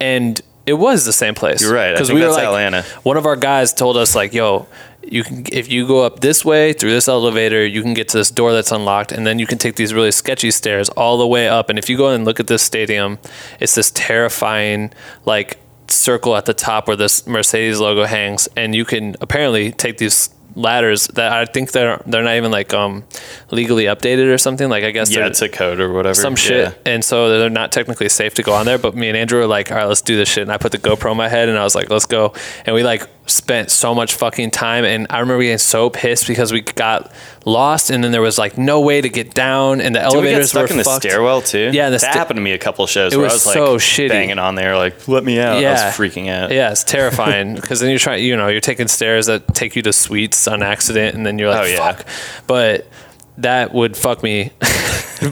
and it was the same place. You're right. I think that's Atlanta. One of our guys told us, like, yo, you can, if you go up this way through this elevator, you can get to this door that's unlocked, and then you can take these really sketchy stairs all the way up. And if you go and look at this stadium, it's this terrifying, like, circle at the top where this Mercedes logo hangs, and you can apparently take these ladders that I think they're not even like legally updated or something. Like, I guess it's a code or whatever, some shit. Yeah. And so they're not technically safe to go on there. But me and Andrew were like, all right, let's do this shit. And I put the GoPro in my head and I was like, let's go. And we like spent so much fucking time. And I remember getting so pissed because we got lost, and then there was like no way to get down, and the elevators were stuck in the stairwell too. Yeah, that happened to me a couple shows. It where was I was so like shitty. Banging on there, like, let me out. Yeah. I was freaking out. Yeah, it's terrifying because then you're trying, you know, you're taking stairs that take you to suites on accident, and then you're like, fuck. But that would fuck me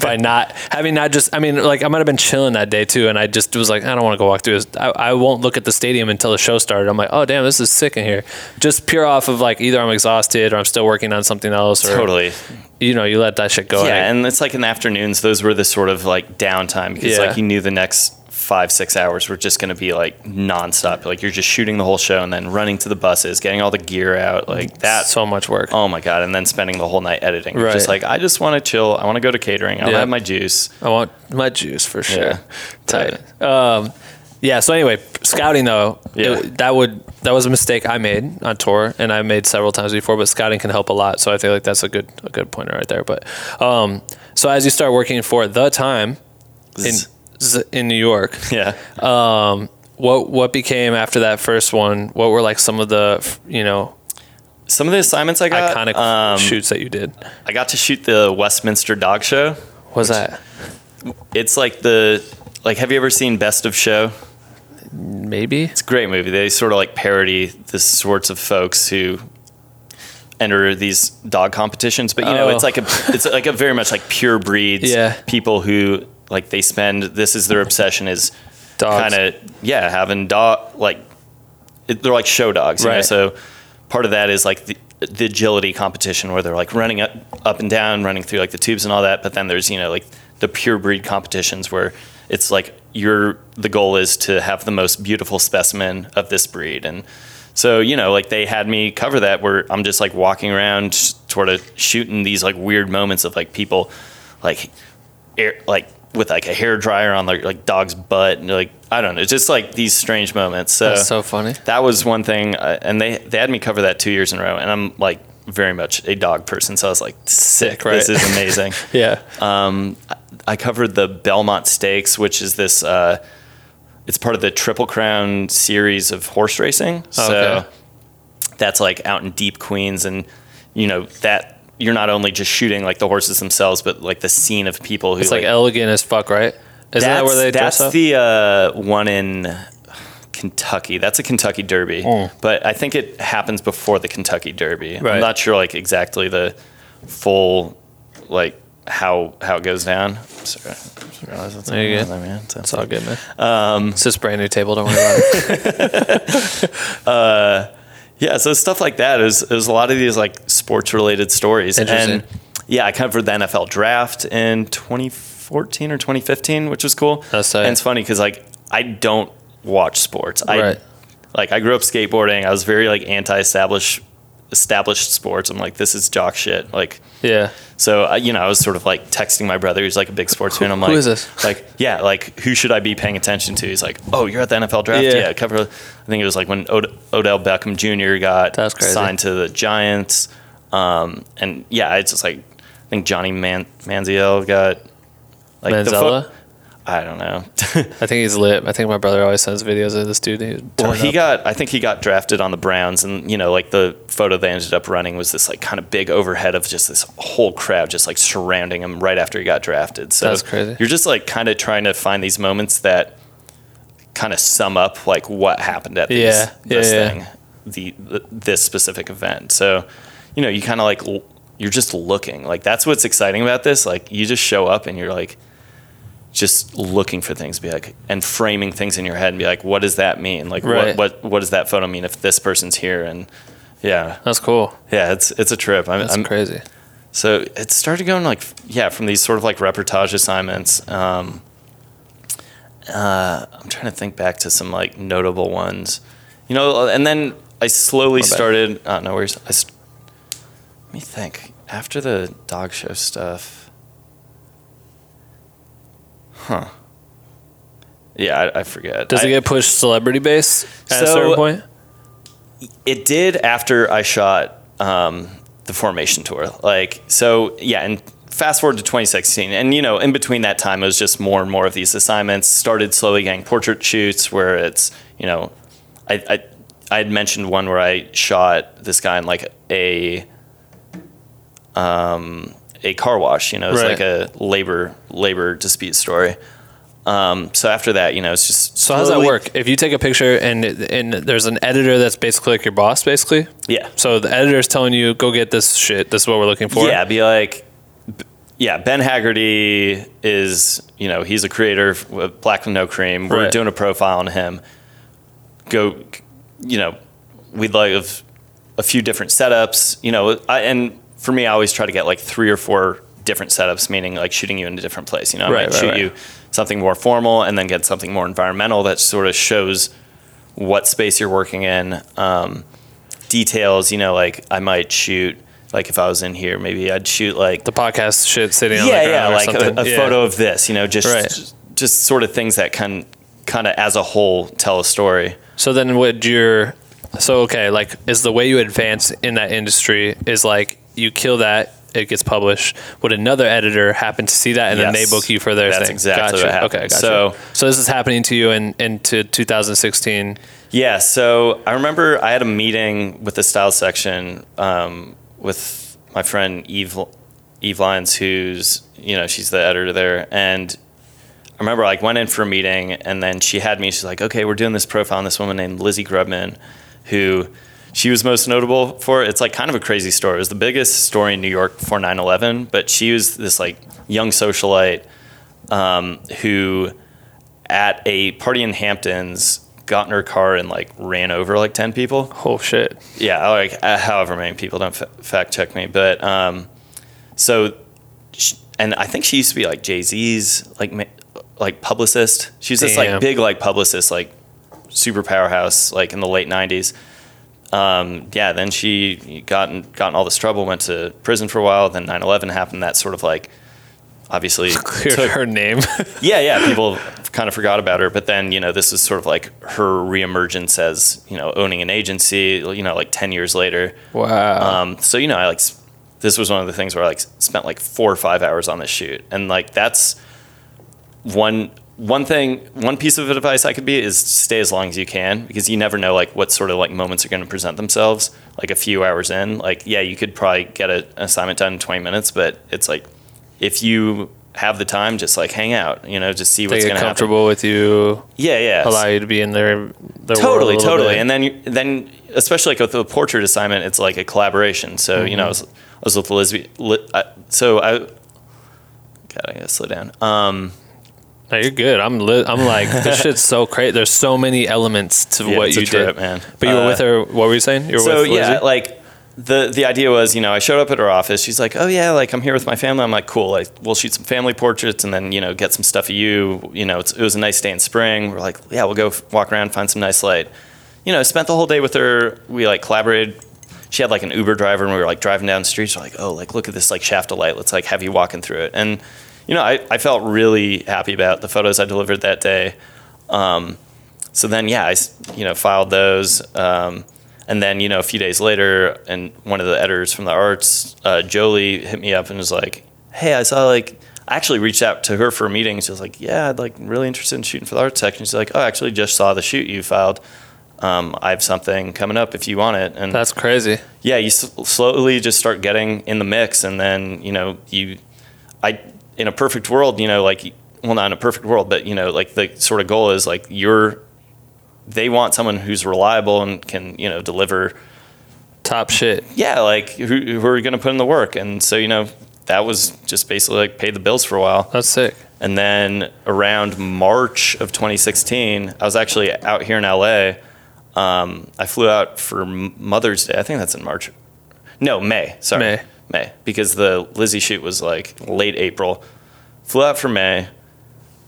by not having not just. I mean, like, I might have been chilling that day too, and I just was like, I don't want to go walk through this. I won't look at the stadium until the show started. I'm like, oh damn, this is sick in here. Just pure off of like either I'm exhausted or I'm still working on something else. Or, totally. You know, you let that shit go. Yeah, right? And it's like in the afternoons, those were the sort of like downtime because like you knew the next 5-6 hours were just going to be like nonstop. Like you're just shooting the whole show and then running to the buses, getting all the gear out, like that. So much work. Oh my God. And then spending the whole night editing. Right. Just like, I just want to chill. I want to go to catering. I'll have my juice. I want my juice for sure. Yeah. Tight. Yeah. So anyway, scouting though, that was a mistake I made on tour, and I made several times before, but scouting can help a lot. So I feel like that's a good pointer right there. But, so as you start working for The Time in New York, what became after that first one? What were like some of the, you know, some of the assignments I got? Iconic shoots that you did. I got to shoot the Westminster Dog Show. What's that? It's like have you ever seen Best of Show? Maybe. It's a great movie. They sort of like parody the sorts of folks who enter these dog competitions, but you know, it's like a very much like pure breeds people who like they spend, this is their obsession, is kind of having dog, like they're like show dogs, right? You know? So part of that is like the agility competition where they're like running up and down, running through like the tubes and all that. But then there's, you know, like the pure breed competitions where it's like the goal is to have the most beautiful specimen of this breed. And so, you know, like they had me cover that where I'm just like walking around sort of shooting these like weird moments of like people with like a hairdryer on like dog's butt, and like, I don't know, just like these strange moments. So that's so funny. That was one thing. And they had me cover that 2 years in a row, and I'm like very much a dog person. So I was like, sick, right? This is amazing. I covered the Belmont Stakes, which is this, it's part of the Triple Crown series of horse racing. That's like out in deep Queens, and you know, that, you're not only just shooting like the horses themselves, but like the scene of people who, it's like elegant as fuck, right? Isn't that where they dress up? That's the one in Kentucky. That's a Kentucky Derby, but I think it happens before the Kentucky Derby. Right. I'm not sure like exactly the full, like how it goes down. Sorry, I just realized that's there you go. Man. It's all good, man. It's just a brand new table. Don't worry about it. Yeah, so stuff like that is a lot of these like sports related stories. And I covered the NFL draft in 2014 or 2015, which was cool. That's right. And it's funny because like I don't watch sports. I grew up skateboarding. I was very like anti-established sports. I'm like, this is jock shit. Like, yeah. So you know, I was sort of like texting my brother, who's like a big sports fan. I'm like, who is this? Like, yeah, like who should I be paying attention to? He's like, oh, you're at the NFL draft. Yeah, cover. I think it was like when Odell Beckham Jr. got signed to the Giants. And yeah, it's just like, I think Johnny Manziel got like Manziel. I don't know. I think he's lit. I think my brother always sends videos of this dude. Well, he got drafted on the Browns, and you know, like the photo they ended up running was this like kind of big overhead of just this whole crowd just like surrounding him right after he got drafted. So that's crazy. You're just like kind of trying to find these moments that kind of sum up like what happened at this specific event. So, you know, you kind of like, you're just looking, like that's what's exciting about this. Like you just show up and you're like, just looking for things, be like, and framing things in your head and be like, what does that mean? Like, what does that photo mean if this person's here? And yeah, that's cool. Yeah. It's a trip. That's crazy. So it started going from these sort of reportage assignments. I'm trying to think back to some notable ones, and then I slowly started, no worries. Let me think. After the dog show stuff. Huh. Yeah, I forget. Does it get pushed celebrity based at a certain point? It did after I shot the Formation tour. And fast forward to 2016. And, in between that time, it was just more and more of these assignments. Started slowly getting portrait shoots where it's, I had mentioned one where I shot this guy in a car wash, it's right. A labor dispute story. So after that, it's just so slowly. How does that work? If you take a picture and there's an editor that's basically your boss, basically. Yeah. So the editor's telling you, go get this shit. This is what we're looking for. Yeah. Be like, Ben Haggerty is, he's a creator of Black With No Cream. We're doing a profile on him. Go, we'd like a few different setups, and for me, I always try to get 3 or 4 different setups, meaning shooting you in a different place, I might shoot you something more formal and then get something more environmental that sort of shows what space you're working in, details, I might shoot, if I was in here, maybe I'd shoot the podcast shit sitting on the ground or something. A photo of this, just sort of things that can kind of as a whole tell a story. So then is the way you advance in that industry is you kill that, it gets published. Would another editor happen to see that and then they book you for their thing? That's exactly what happened. Okay, gotcha. So this is happening to you into 2016. Yeah, so I remember I had a meeting with the style section with my friend Eve Lyons, who's, she's the editor there. And I remember I went in for a meeting and then she had me. She's like, okay, we're doing this profile on this woman named Lizzie Grubman, who... She was most notable for, it's kind of a crazy story. It was the biggest story in New York before 9/11, but she was this young socialite who at a party in Hamptons got in her car and ran over 10 people. Oh shit. Yeah. However many people, don't fact check me. But and I think she used to be Jay-Z's publicist. She was this big publicist, super powerhouse, in the late 90s. Then she got in all this trouble, went to prison for a while, then 9/11 happened, that sort of obviously cleared her name. People kind of forgot about her, but then, this is sort of her reemergence as, owning an agency, 10 years later. Wow. So, I this was one of the things where I spent 4 or 5 hours on this shoot. And that's one piece of advice I could be is stay as long as you can, because you never know what sort of moments are going to present themselves a few hours in. You could probably get an assignment done in 20 minutes, but it's if you have the time, just hang out, just see what's going to happen. Comfortable with you. Yeah. Allow you to be in their world totally. Bit. And then especially with the portrait assignment, it's a collaboration. So, I was with Lizzie. I gotta slow down. No, you're good. I'm this shit's so crazy. There's so many elements to what you did, man. But you were with her. What were you saying? You were with Lizzie? The idea was, I showed up at her office. She's like, oh yeah, I'm here with my family. I'm cool. We'll shoot some family portraits and then, get some stuff of you. It was a nice day in spring. We're we'll go walk around, find some nice light. I spent the whole day with her. We collaborated. She had an Uber driver and we were driving down the street. We're oh, look at this shaft of light. Let's have you walking through it. And I felt really happy about the photos I delivered that day. So then, I, filed those. And then, a few days later, and one of the editors from the arts, Jolie, hit me up and was like, hey, I saw, I actually reached out to her for a meeting. She was like, yeah, I'd really interested in shooting for the arts section. She's like, oh, I actually just saw the shoot you filed. I have something coming up if you want it. And that's crazy. Yeah, you slowly just start getting in the mix. And then, in a perfect world, not in a perfect world, but, the sort of goal is they want someone who's reliable and can, deliver top shit. Yeah. Who are going to put in the work? And so, that was just basically pay the bills for a while. That's sick. And then around March of 2016, I was actually out here in LA. I flew out for Mother's Day. I think that's in May. May, because the Lizzie shoot was like late April. Flew out for May.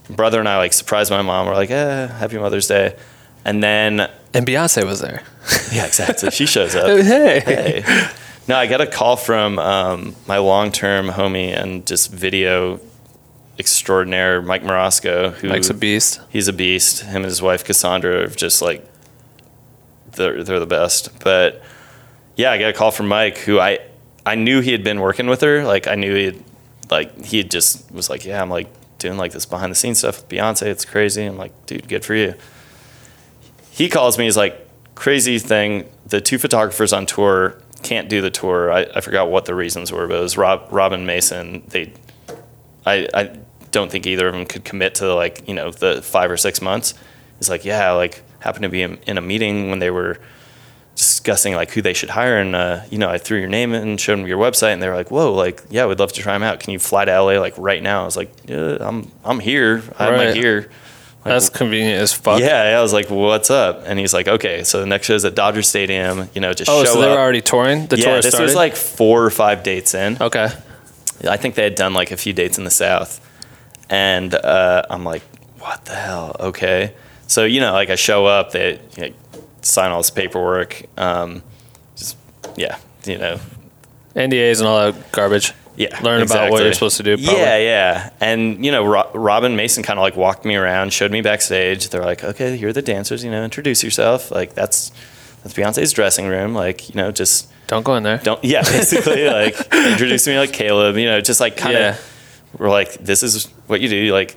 Brother and I like surprised my mom. We're like, happy Mother's Day. And then... And Beyonce was there. Yeah, exactly. She shows up. Hey. No, I got a call from my long-term homie and just video extraordinaire, Mike Morosco. Mike's a beast. He's a beast. Him and his wife, Cassandra, are just like, they're the best. But yeah, I got a call from Mike, who I knew he had been working with her. Like, I knew he just was like, yeah, I'm like doing like this behind the scenes stuff with Beyonce. It's crazy. I'm like, dude, good for you. He calls me. He's like, crazy thing. The two photographers on tour can't do the tour. I forgot what the reasons were, but it was Rob and Mason. I don't think either of them could commit to like, you know, the 5 or 6 months. He's like, yeah, like happened to be in a meeting when they were discussing like who they should hire. And, you know, I threw your name in and showed them your website and they were like, whoa, like, yeah, we'd love to try them out. Can you fly to LA like right now? I was like, yeah, I'm here. I'm right. Like here. Like, that's convenient as fuck. Yeah, I was like, well, what's up? And he's like, okay, so the next show's at Dodger Stadium, you know, just show up. Oh, so they were already touring? The tour started? Yeah, this was like 4 or 5 dates in. Okay. I think they had done like a few dates in the South. And I'm like, what the hell? Okay. So, you know, like I show up, they sign all this paperwork. You know. NDAs and all that garbage. Yeah, learn exactly. About what you're supposed to do. Probably. Yeah. And, you know, Robin Mason kind of like walked me around, showed me backstage. They're like, okay, here are the dancers, you know, introduce yourself. Like that's Beyonce's dressing room. Like, you know, just don't go in there. Yeah, basically like introduce me like Caleb, you know, just like kind of we're like, this is what you do. Like,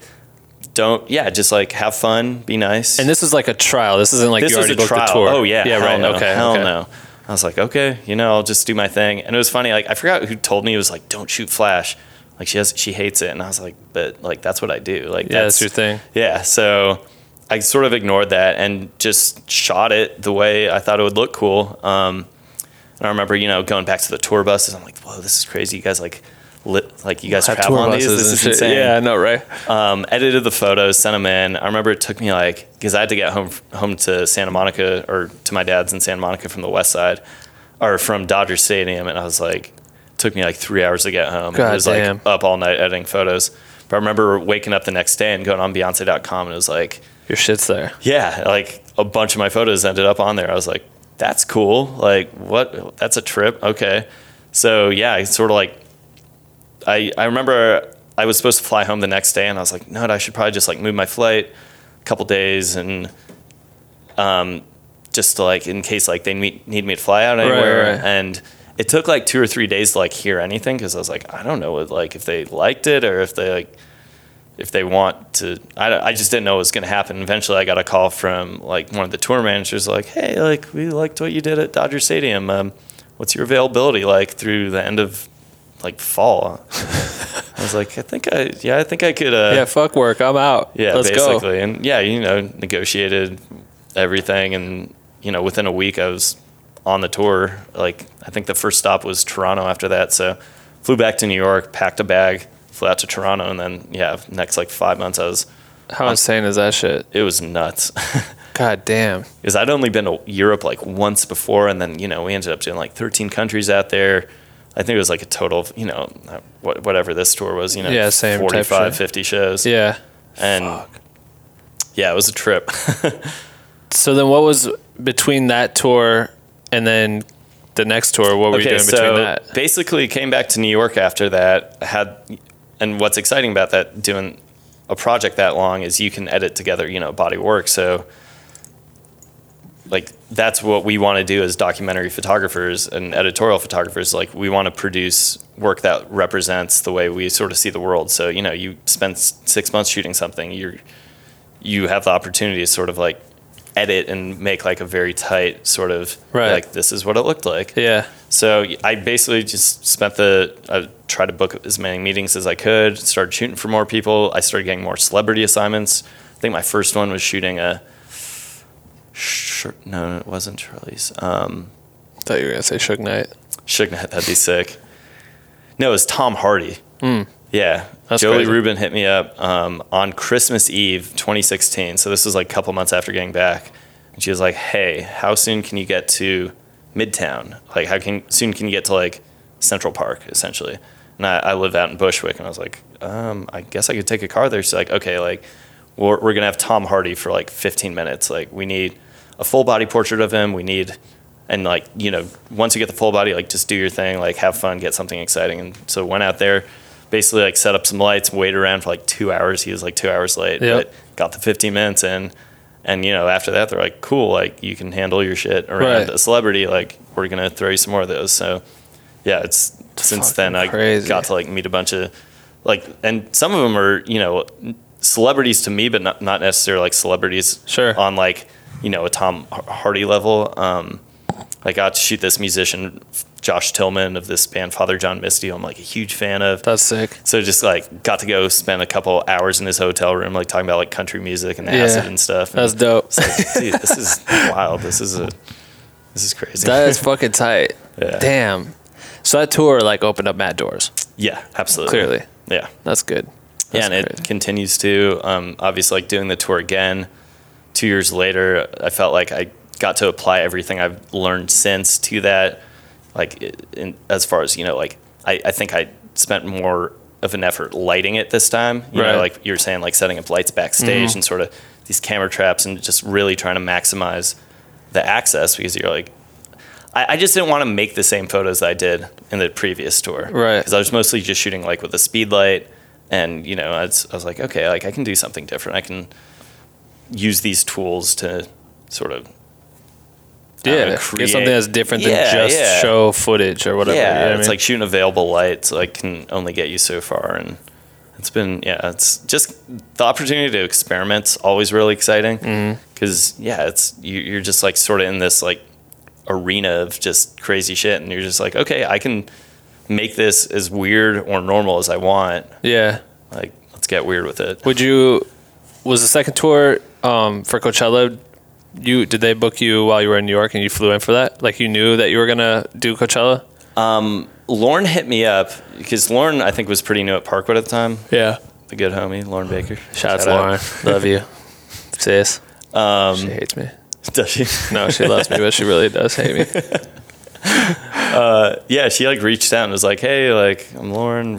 just like have fun, be nice. And this is like a trial. This isn't like this you already booked the tour. Oh yeah. Yeah. Right. No. Okay. Hell no. I was like, okay, you know, I'll just do my thing. And it was funny. Like, I forgot who told me. It was like, don't shoot flash. Like she hates it. And I was like, but like, that's what I do. Like, yeah, that's your thing. Yeah. So I sort of ignored that and just shot it the way I thought it would look cool. And I remember, you know, going back to the tour buses. I'm like, whoa, this is crazy. You guys you guys travel on these. This is insane. Yeah, I know, right? Edited the photos, sent them in. I remember it took me because I had to get home to Santa Monica or to my dad's in Santa Monica from the west side or from Dodger Stadium. And I was like, it took me like 3 hours to get home. God, it was damn. Like up all night editing photos. But I remember waking up the next day and going on Beyonce.com and it was like, your shit's there. Yeah. Like a bunch of my photos ended up on there. I was like, that's cool. Like what? That's a trip. Okay. So yeah, I sort of like, I remember I was supposed to fly home the next day and I was like, no, I should probably just like move my flight a couple days and just to like in case like they need me to fly out anywhere. Right. And it took like 2 or 3 days to like hear anything because I was like, I don't know like if they liked it or if they want to. I just didn't know what was going to happen. Eventually I got a call from like one of the tour managers like, hey, like we liked what you did at Dodger Stadium. What's your availability like through the end of like fall? I was like, I think I could fuck work, I'm out. Yeah, let's basically go. And yeah, you know, negotiated everything and you know within a week I was on the tour. Like I think the first stop was Toronto after that, so flew back to New York, packed a bag, flew out to Toronto, and then yeah, next like 5 months I was how insane is that shit? It was nuts. God damn. Because I'd only been to Europe like once before and then you know we ended up doing like 13 countries out there. I think it was like a total of, you know, whatever this tour was, you know, yeah, 45, 50 shows. Yeah. And yeah, it was a trip. So then what was between that tour and then the next tour? What were you doing between that? So basically came back to New York after that. And what's exciting about that, doing a project that long is you can edit together, you know, body work. So like that's what we want to do as documentary photographers and editorial photographers. Like we want to produce work that represents the way we sort of see the world. So, you know, you spend 6 months shooting something, you have the opportunity to sort of like edit and make like a very tight sort of like, this is what it looked like. Yeah. So I basically just I tried to book as many meetings as I could, started shooting for more people. I started getting more celebrity assignments. I think my first one was shooting no, it wasn't Charlie's. I thought you were going to say Suge Knight. Suge Knight, that'd be sick. No, it was Tom Hardy. Mm. Yeah. That's Joey crazy. Rubin hit me up on Christmas Eve 2016. So this was like a couple months after getting back. And she was like, hey, how soon can you get to Midtown? Like, how soon can you get to like Central Park, essentially. And I live out in Bushwick, and I was like, I guess I could take a car there. She's like, okay, like, we're going to have Tom Hardy for, like, 15 minutes. Like, we need a full-body portrait of him. We need... And, like, you know, once you get the full body, like, just do your thing. Like, have fun. Get something exciting. And so went out there, basically, like, set up some lights, waited around for, like, 2 hours. He was, like, 2 hours late. Yep. But got the 15 minutes in. And, you know, after that, they're like, cool, like, you can handle your shit around a celebrity. Like, we're going to throw you some more of those. So, yeah, it's since then I got to, like, meet a bunch of, like, and some of them are, you know, celebrities to me, but not necessarily, like, celebrities on, like, you know, a Tom Hardy level. I got to shoot this musician, Josh Tillman, of this band, Father John Misty, I'm, like, a huge fan of. That's sick. So just, like, got to go spend a couple hours in his hotel room, like, talking about, like, country music and acid and stuff. And that's dope. It's like, dude, this is wild. This is crazy. That is fucking tight. Yeah. Damn. So that tour, like, opened up mad doors. Yeah, absolutely. Clearly. Yeah. That's good. That's and crazy. It continues to. Obviously, like, doing the tour again 2 years later, I felt like I got to apply everything I've learned since to that, like, as far as, you know, like, I think I spent more of an effort lighting it this time, you know, like you were saying, like, setting up lights backstage and sort of these camera traps and just really trying to maximize the access, because you're like, I just didn't want to make the same photos I did in the previous tour, right? Because I was mostly just shooting, like, with a speed light, and, you know, I was like, okay, like, I can do something different. I can use these tools to sort of create something that's different than just show footage or whatever. Yeah, you know what I mean? Like, shooting available light, so I can only get you so far. And it's been, it's just the opportunity to experiment's always really exciting. Because, it's you're just, like, sort of in this, like, arena of just crazy shit. And you're just like, okay, I can make this as weird or normal as I want. Yeah. Like, let's get weird with it. Was the second tour for Coachella... Did they book you while you were in New York and you flew in for that? Like, you knew that you were going to do Coachella? Lauren hit me up, because Lauren, I think, was pretty new at Parkwood at the time. Yeah. The good homie, Lauren Baker. Shout out to Lauren. Love you. Sis. She hates me. Does she? No, she loves me, but she really does hate me. She, like, reached out and was like, hey, like, I'm Lauren.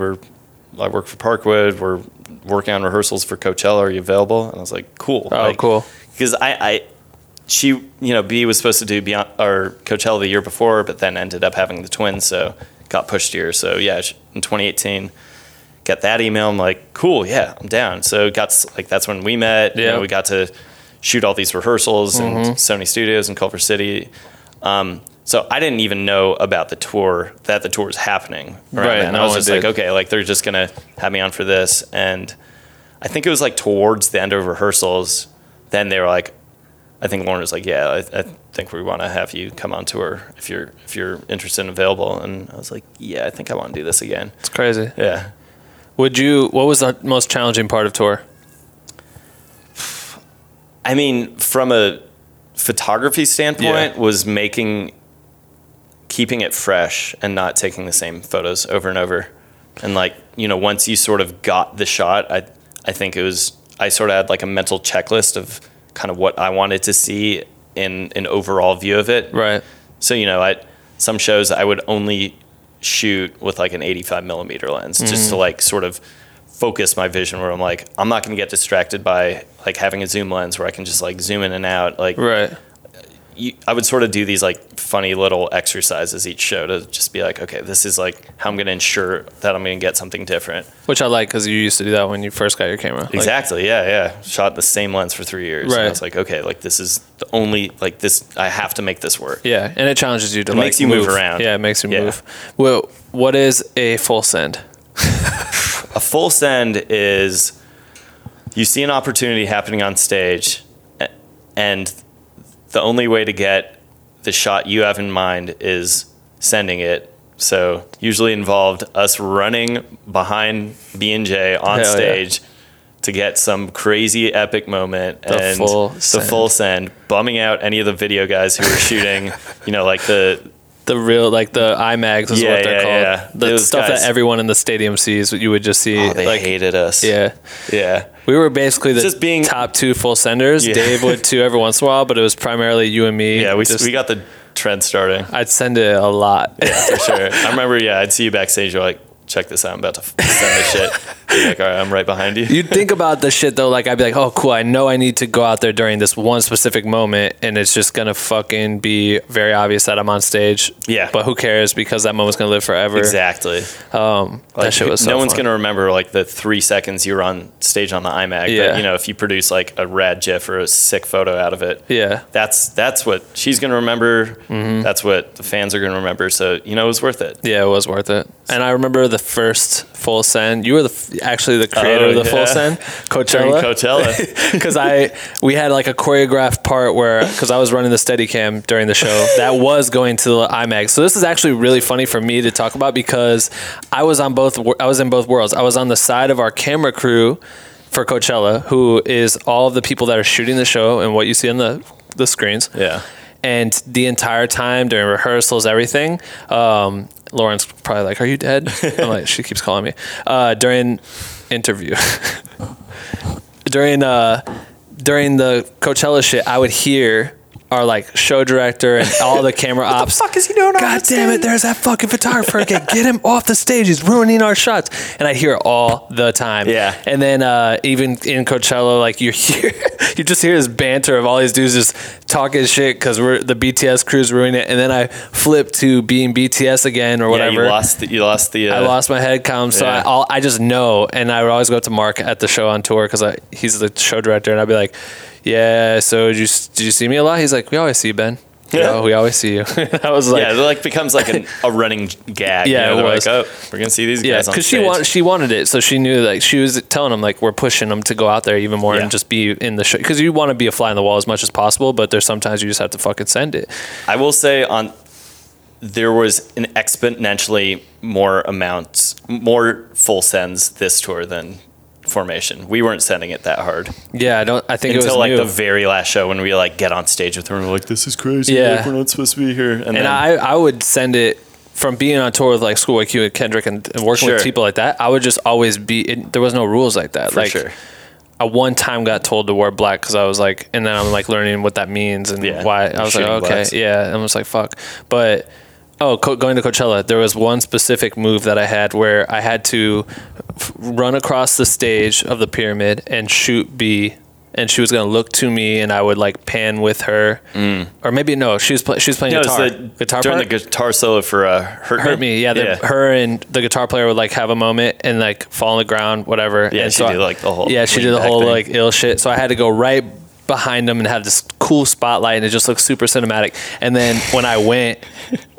I work for Parkwood. We're working on rehearsals for Coachella. Are you available? And I was like, cool. Oh, like, cool. Because she, you know, B was supposed to do Coachella the year before, but then ended up having the twins, so got pushed here. So, yeah, in 2018, got that email. I'm like, cool, yeah, I'm down. So, that's when we met. Yeah. You know, we got to shoot all these rehearsals in Sony Studios in Culver City. So, I didn't even know about the tour, that the tour was happening. Right. And I was just like, okay, like, they're just going to have me on for this. And I think it was, like, towards the end of rehearsals, then they were like, I think Lauren was like, yeah, I think we want to have you come on tour if you're interested and available. And I was like, yeah, I think I want to do this again. It's crazy. Yeah. What was the most challenging part of tour? I mean, from a photography standpoint, was keeping it fresh and not taking the same photos over and over. And, like, you know, once you sort of got the shot, I think I sort of had, like, a mental checklist of kind of what I wanted to see in an overall view of it. Right. So, you know, some shows I would only shoot with, like, an 85 millimeter lens just to, like, sort of focus my vision, where I'm like, I'm not going to get distracted by, like, having a zoom lens where I can just, like, zoom in and out. Like, right. I would sort of do these, like, funny little exercises each show to just be like, okay, this is, like, how I'm going to ensure that I'm going to get something different. Which I like, because you used to do that when you first got your camera. Exactly. Like, yeah. Shot the same lens for 3 years. Right. And I was like, okay, like, this is the only, like, this, I have to make this work. Yeah. And it challenges you to, like, makes you move around. Yeah. It makes you move. Well, what is a full send? A full send is you see an opportunity happening on stage, and the only way to get the shot you have in mind is sending it. So usually involved us running behind B&J on stage to get some crazy epic moment, and the full send, bumming out any of the video guys who were shooting, you know, like the real, like, the IMAGs is what they're called. Yeah. The stuff that everyone in the stadium sees, you would just see. Oh, they, like, hated us. Yeah. Yeah. We were basically just being top two full senders. Yeah. Dave would too every once in a while, but it was primarily you and me. Yeah, we got the trend starting. I'd send it a lot. Yeah, for sure. I remember, yeah, I'd see you backstage. You're like, check this out. I'm about to send this shit. You're like, all right, I'm right behind you. You'd think about the shit, though. Like, I'd be like, oh, cool. I know I need to go out there during this one specific moment, and it's just going to fucking be very obvious that I'm on stage. Yeah. But who cares, because that moment's going to live forever. Exactly. Like, that shit was so fun. No one's going to remember, like, the 3 seconds you were on stage on the iMac. Yeah. But, you know, if you produce, like, a rad GIF or a sick photo out of it. Yeah. That's what she's going to remember. Mm-hmm. That's what the fans are going to remember. So, you know, it was worth it. Yeah, it was worth it. And I remember the first full send. You were actually the creator of the full send, Coachella, because we had like a choreographed part where, because I was running the Steadicam during the show that was going to the IMAX. So this is actually really funny for me to talk about, because I was in both worlds. I was on the side of our camera crew for Coachella, who is all of the people that are shooting the show and what you see on the screens. Yeah. And the entire time during rehearsals, everything, Lauren's probably like, are you dead? I'm like, she keeps calling me. During the Coachella shit, I would hear our like show director and all the camera ops. What the fuck is he doing? God damn it, there's that fucking photographer again. Get him off the stage. He's ruining our shots. And I hear it all the time. Yeah. And then even in Coachella, like you just hear this banter of all these dudes just talking shit because the BTS crew's ruining it. And then I flip to being BTS again or whatever. Yeah, I lost my head comm. So yeah. I just know. And I would always go up to Mark at the show on tour because he's the show director, and I'd be like, yeah, so did you see me a lot? He's like, we always see you, Ben. Yeah, we always see you. I was like, yeah, it like becomes like a running gag. Yeah, you know? They're like, oh, we're gonna see these guys on stage. Because she wanted it, so she knew, like, she was telling them, like, we're pushing them to go out there even more and just be in the show, because you want to be a fly on the wall as much as possible, but there's sometimes you just have to fucking send it. I will say there was an exponentially more full sends this tour than formation. We weren't sending it that hard. Yeah, I think until it was like new. The very last show when we like get on stage with her and we're like, this is crazy. Yeah. Like, we're not supposed to be here. And then, I would send it from being on tour with like Schoolboy Q and Kendrick and working with people like that. I would just always there was no rules like that. For like sure. I one time got told to wear black because I was like, and then I'm like learning what that means and why. I was like, okay, blacks. Yeah. I'm just like, fuck. But going to Coachella, there was one specific move that I had where I had to run across the stage of the pyramid and shoot B, and she was going to look to me, and I would like pan with her, or maybe no, she was playing guitar. The guitar solo for Hurt Me. Yeah, her and the guitar player would like have a moment and like fall on the ground, whatever. Yeah, and she did like the whole. Yeah, she did the whole thing. Like ill shit. So I had to go right behind them and have this cool spotlight, and it just looks super cinematic. And then when I went,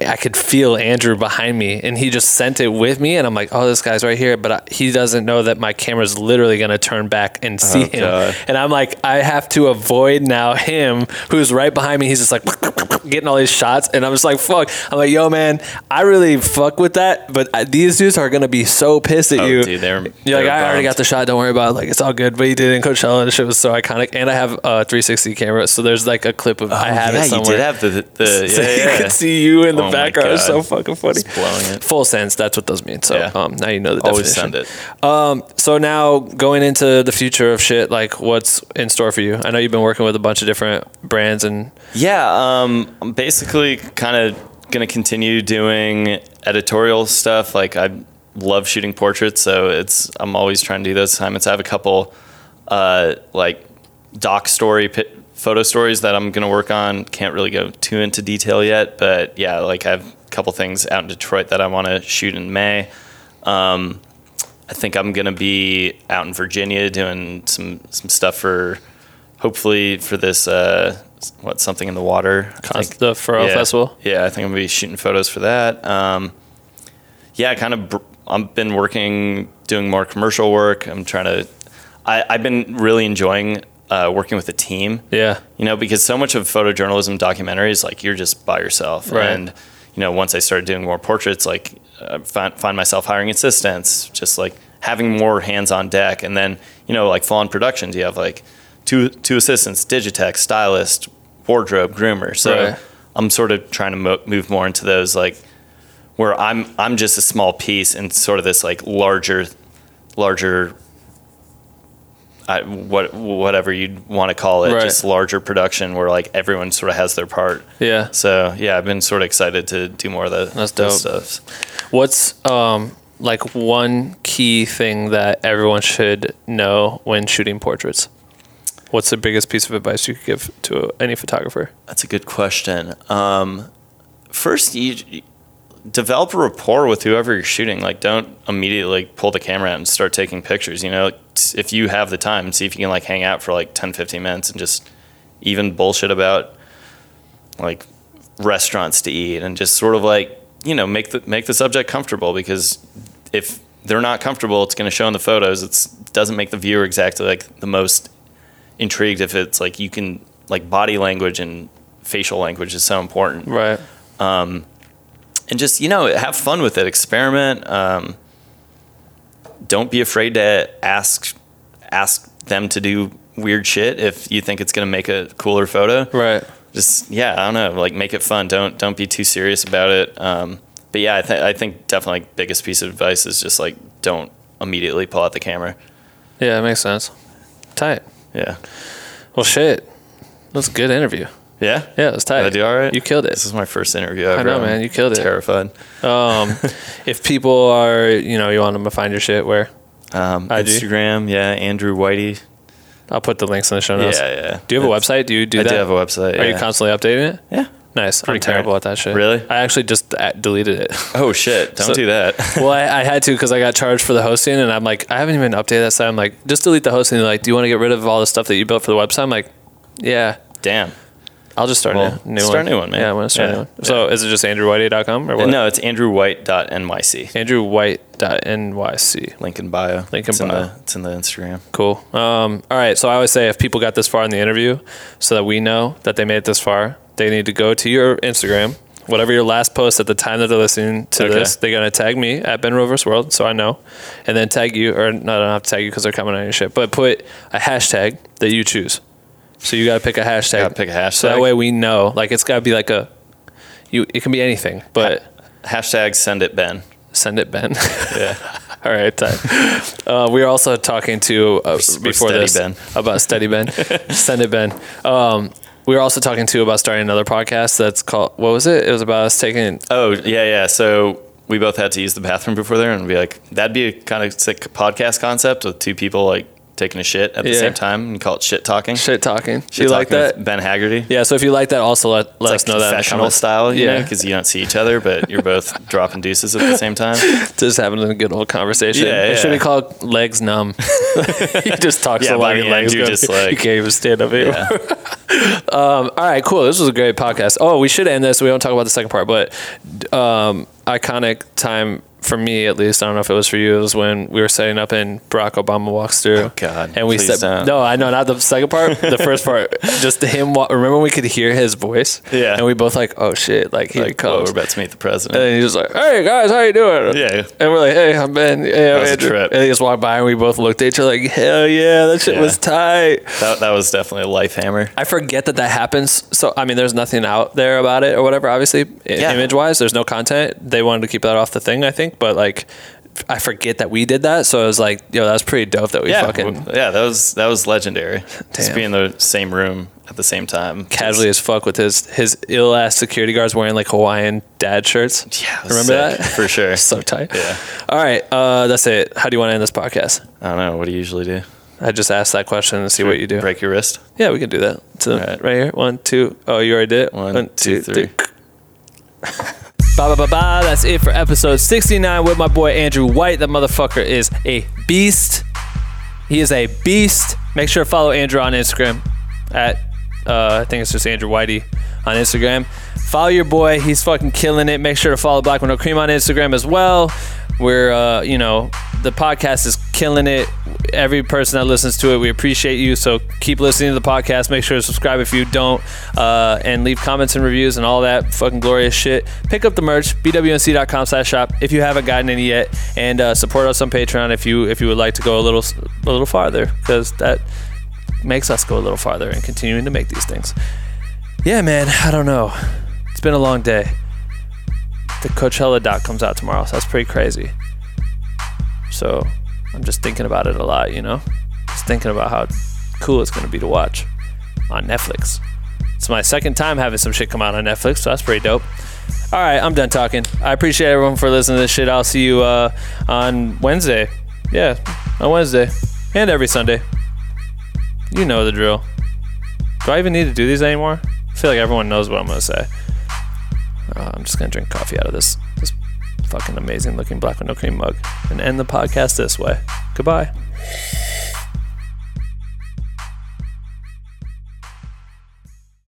I could feel Andrew behind me, and he just sent it with me, and I'm like, oh, this guy's right here, but he doesn't know that my camera's literally going to turn back and see him. God. And I'm like, I have to avoid now him who's right behind me. He's just like getting all these shots, and I'm just like, fuck. I'm like, yo man, I really fuck with that, but these dudes are going to be so pissed at you. Dude, you're like, I already got the shot, don't worry about it, like it's all good. But he did it in Coachella, and the shit was so iconic. And I have 360 camera, so there's like a clip of I have it somewhere. You did have the so you could see you in the background. It's so fucking funny. It's blowing it. Full sense, that's what those mean. So now you know the definition. Always send it. So now going into the future of shit, like what's in store for you? I know you've been working with a bunch of different brands and I'm basically kind of gonna continue doing editorial stuff. Like I love shooting portraits, so I'm always trying to do those assignments. I have a couple like doc story photo stories that I'm gonna work on. Can't really go too into detail yet, but yeah, like I have a couple things out in Detroit that I want to shoot in May. I think I'm gonna be out in Virginia doing some stuff for hopefully for this something in the water, the Pharrell Festival. Yeah, I think I'm gonna be shooting photos for that. I've been doing more commercial work. I've been really enjoying working with a team, you know, because so much of photojournalism, documentaries, like you're just by yourself, right? And you know, once I started doing more portraits, like I find myself hiring assistants, just like having more hands on deck. And then, you know, like Fallen Productions, you have like two assistants, Digitech, stylist, wardrobe, groomer. So right. I'm sort of trying to move more into those, like where I'm just a small piece in sort of this like larger whatever you'd want to call it, right. Just larger production where like everyone sort of has their part. Yeah. So yeah, I've been sort of excited to do more of that. That's dope. Stuff. What's like one key thing that everyone should know when shooting portraits? What's the biggest piece of advice you could give to any photographer? That's a good question. First, you develop a rapport with whoever you're shooting. Like, don't immediately like, pull the camera out and start taking pictures. You know, if you have the time, see if you can like hang out for like 10, 15 minutes and just even bullshit about like restaurants to eat and just sort of like, you know, make the subject comfortable, because if they're not comfortable, it's going to show in the photos. It doesn't make the viewer exactly like the most intrigued. If it's like, you can like body language and facial language is so important. Right. And just, you know, have fun with it, experiment. Don't be afraid to ask them to do weird shit if you think it's going to make a cooler photo. Right. Just, yeah, I don't know, like make it fun. Don't be too serious about it. But yeah, I think definitely like, biggest piece of advice is just like, don't immediately pull out the camera. Yeah, it makes sense. Tight. Yeah. Well, shit. That's a good interview. Yeah? Yeah, it was tight. Did I do all right? You killed it. This is my first interview ever. I know, man. You killed it. Terrified. If people are, you know, you want them to find your shit, where? Instagram, yeah, Andrew Whitey. I'll put the links in the show notes. Yeah, yeah. Do you have a website? Do you do that? I do have a website, Are you constantly updating it? Yeah. Nice. Pretty I'm terrible at that shit. Really? I actually just deleted it. Oh, shit. Don't do that. Well, I had to because I got charged for the hosting, and I'm like, I haven't even updated that site. I'm like, just delete the hosting. They're like, do you want to get rid of all the stuff that you built for the website? I'm like, yeah. Damn. I'll just start a new one. Start a new one, man. Yeah, I want to start a new one. Yeah. So is it just andrewwhitey.com or what? No, it's andrewwhite.nyc. Andrewwhite.nyc. Link in bio. It's in the Instagram. Cool. All right. So I always say if people got this far in the interview so that we know that they made it this far, they need to go to your Instagram, whatever your last post at the time that they're listening to this. They're going to tag me at Ben Rover's World, so I know. And then tag you, or no, I don't have to tag you because they're coming on your shit, but put a hashtag that you choose. So you got to pick a hashtag. Got to pick a hashtag. So that way we know. Like, it's got to be like it can be anything, but. Hashtag send it Ben. Send it Ben. Yeah. All right. We were also talking to, before this, Ben. About Steady Ben. Send it Ben. We were also talking too about starting another podcast that's called, what was it? It was about us taking. Oh, yeah, yeah. So we both had to use the bathroom before there and be like, that'd be a kind of sick podcast concept with two people like taking a shit at the same time and call it shit talking. Shit talking. Shit you talking like that? Ben Haggerty. Yeah. So if you like that, also let us know that. Confessional style, you know, because you don't see each other, but you're both dropping deuces at the same time. Just having a good old conversation. Yeah, it should be called Legs Numb. You just talk so long your legs go. Just like, you can't even stand up anymore. Yeah. All right, cool. This was a great podcast. Oh, we should end this. We don't talk about the second part, but iconic time for me, at least. I don't know if it was for you. It was when we were setting up and Barack Obama walks through. Oh, God. And we said, no, I know, not the second part, the first part. Just him. Remember when we could hear his voice? Yeah. And we both like, oh, shit. Like, he comes. We're about to meet the president. And he was like, hey, guys, how you doing? Yeah. And we're like, hey, I'm Ben. Hey, I'm Andrew. A trip. And he just walked by and we both looked at each other like, hell yeah, that shit was tight. That was definitely a life hammer. I forget that happens. So, I mean, there's nothing out there about it or whatever, obviously. Yeah. Image-wise, there's no content. They wanted to keep that off the thing, I think, but like I forget that we did that, so I was like, yo, that was pretty dope that we that was legendary. Damn. Just be in the same room at the same time, casually as fuck, with his ill ass security guards wearing like Hawaiian dad shirts. Yeah, remember sick. That for sure. So tight. Yeah. All right, that's it. How do you want to end this podcast? I don't know, what do you usually do? I just asked that question and see what you do. Break your wrist. Yeah, we can do that. So right here, 1 2. Oh, you already did it. 1 2 3 Ba ba ba ba. That's it for episode 69 with my boy Andrew White. That motherfucker is a beast. He is a beast. Make sure to follow Andrew on Instagram at I think it's just Andrew Whitey on Instagram. Follow your boy. He's fucking killing it. Make sure to follow Black With No Cream on Instagram as well. We're you know, the podcast is killing it. Every person that listens to it, we appreciate you. So keep listening to the podcast. Make sure to subscribe if you don't, and leave comments and reviews and all that fucking glorious shit. Pick up the merch, BWNC.com/shop if you haven't gotten any yet, and support us on Patreon if you would like to go a little farther, because that makes us go a little farther and continuing to make these things. Yeah, man. I don't know. It's been a long day. The Coachella doc comes out tomorrow, so that's pretty crazy. So I'm just thinking about it a lot, you know? just thinking about how cool it's going to be to watch on Netflix. It's my second time having some shit come out on Netflix, so that's pretty dope. All right, I'm done talking. I appreciate everyone for listening to this shit. I'll see you on Wednesday. Yeah, on Wednesday. And every Sunday. You know the drill. Do I even need to do these anymore? I feel like everyone knows what I'm going to say. I'm just going to drink coffee out of this fucking amazing looking Black With No Cream mug and end the podcast this way. Goodbye.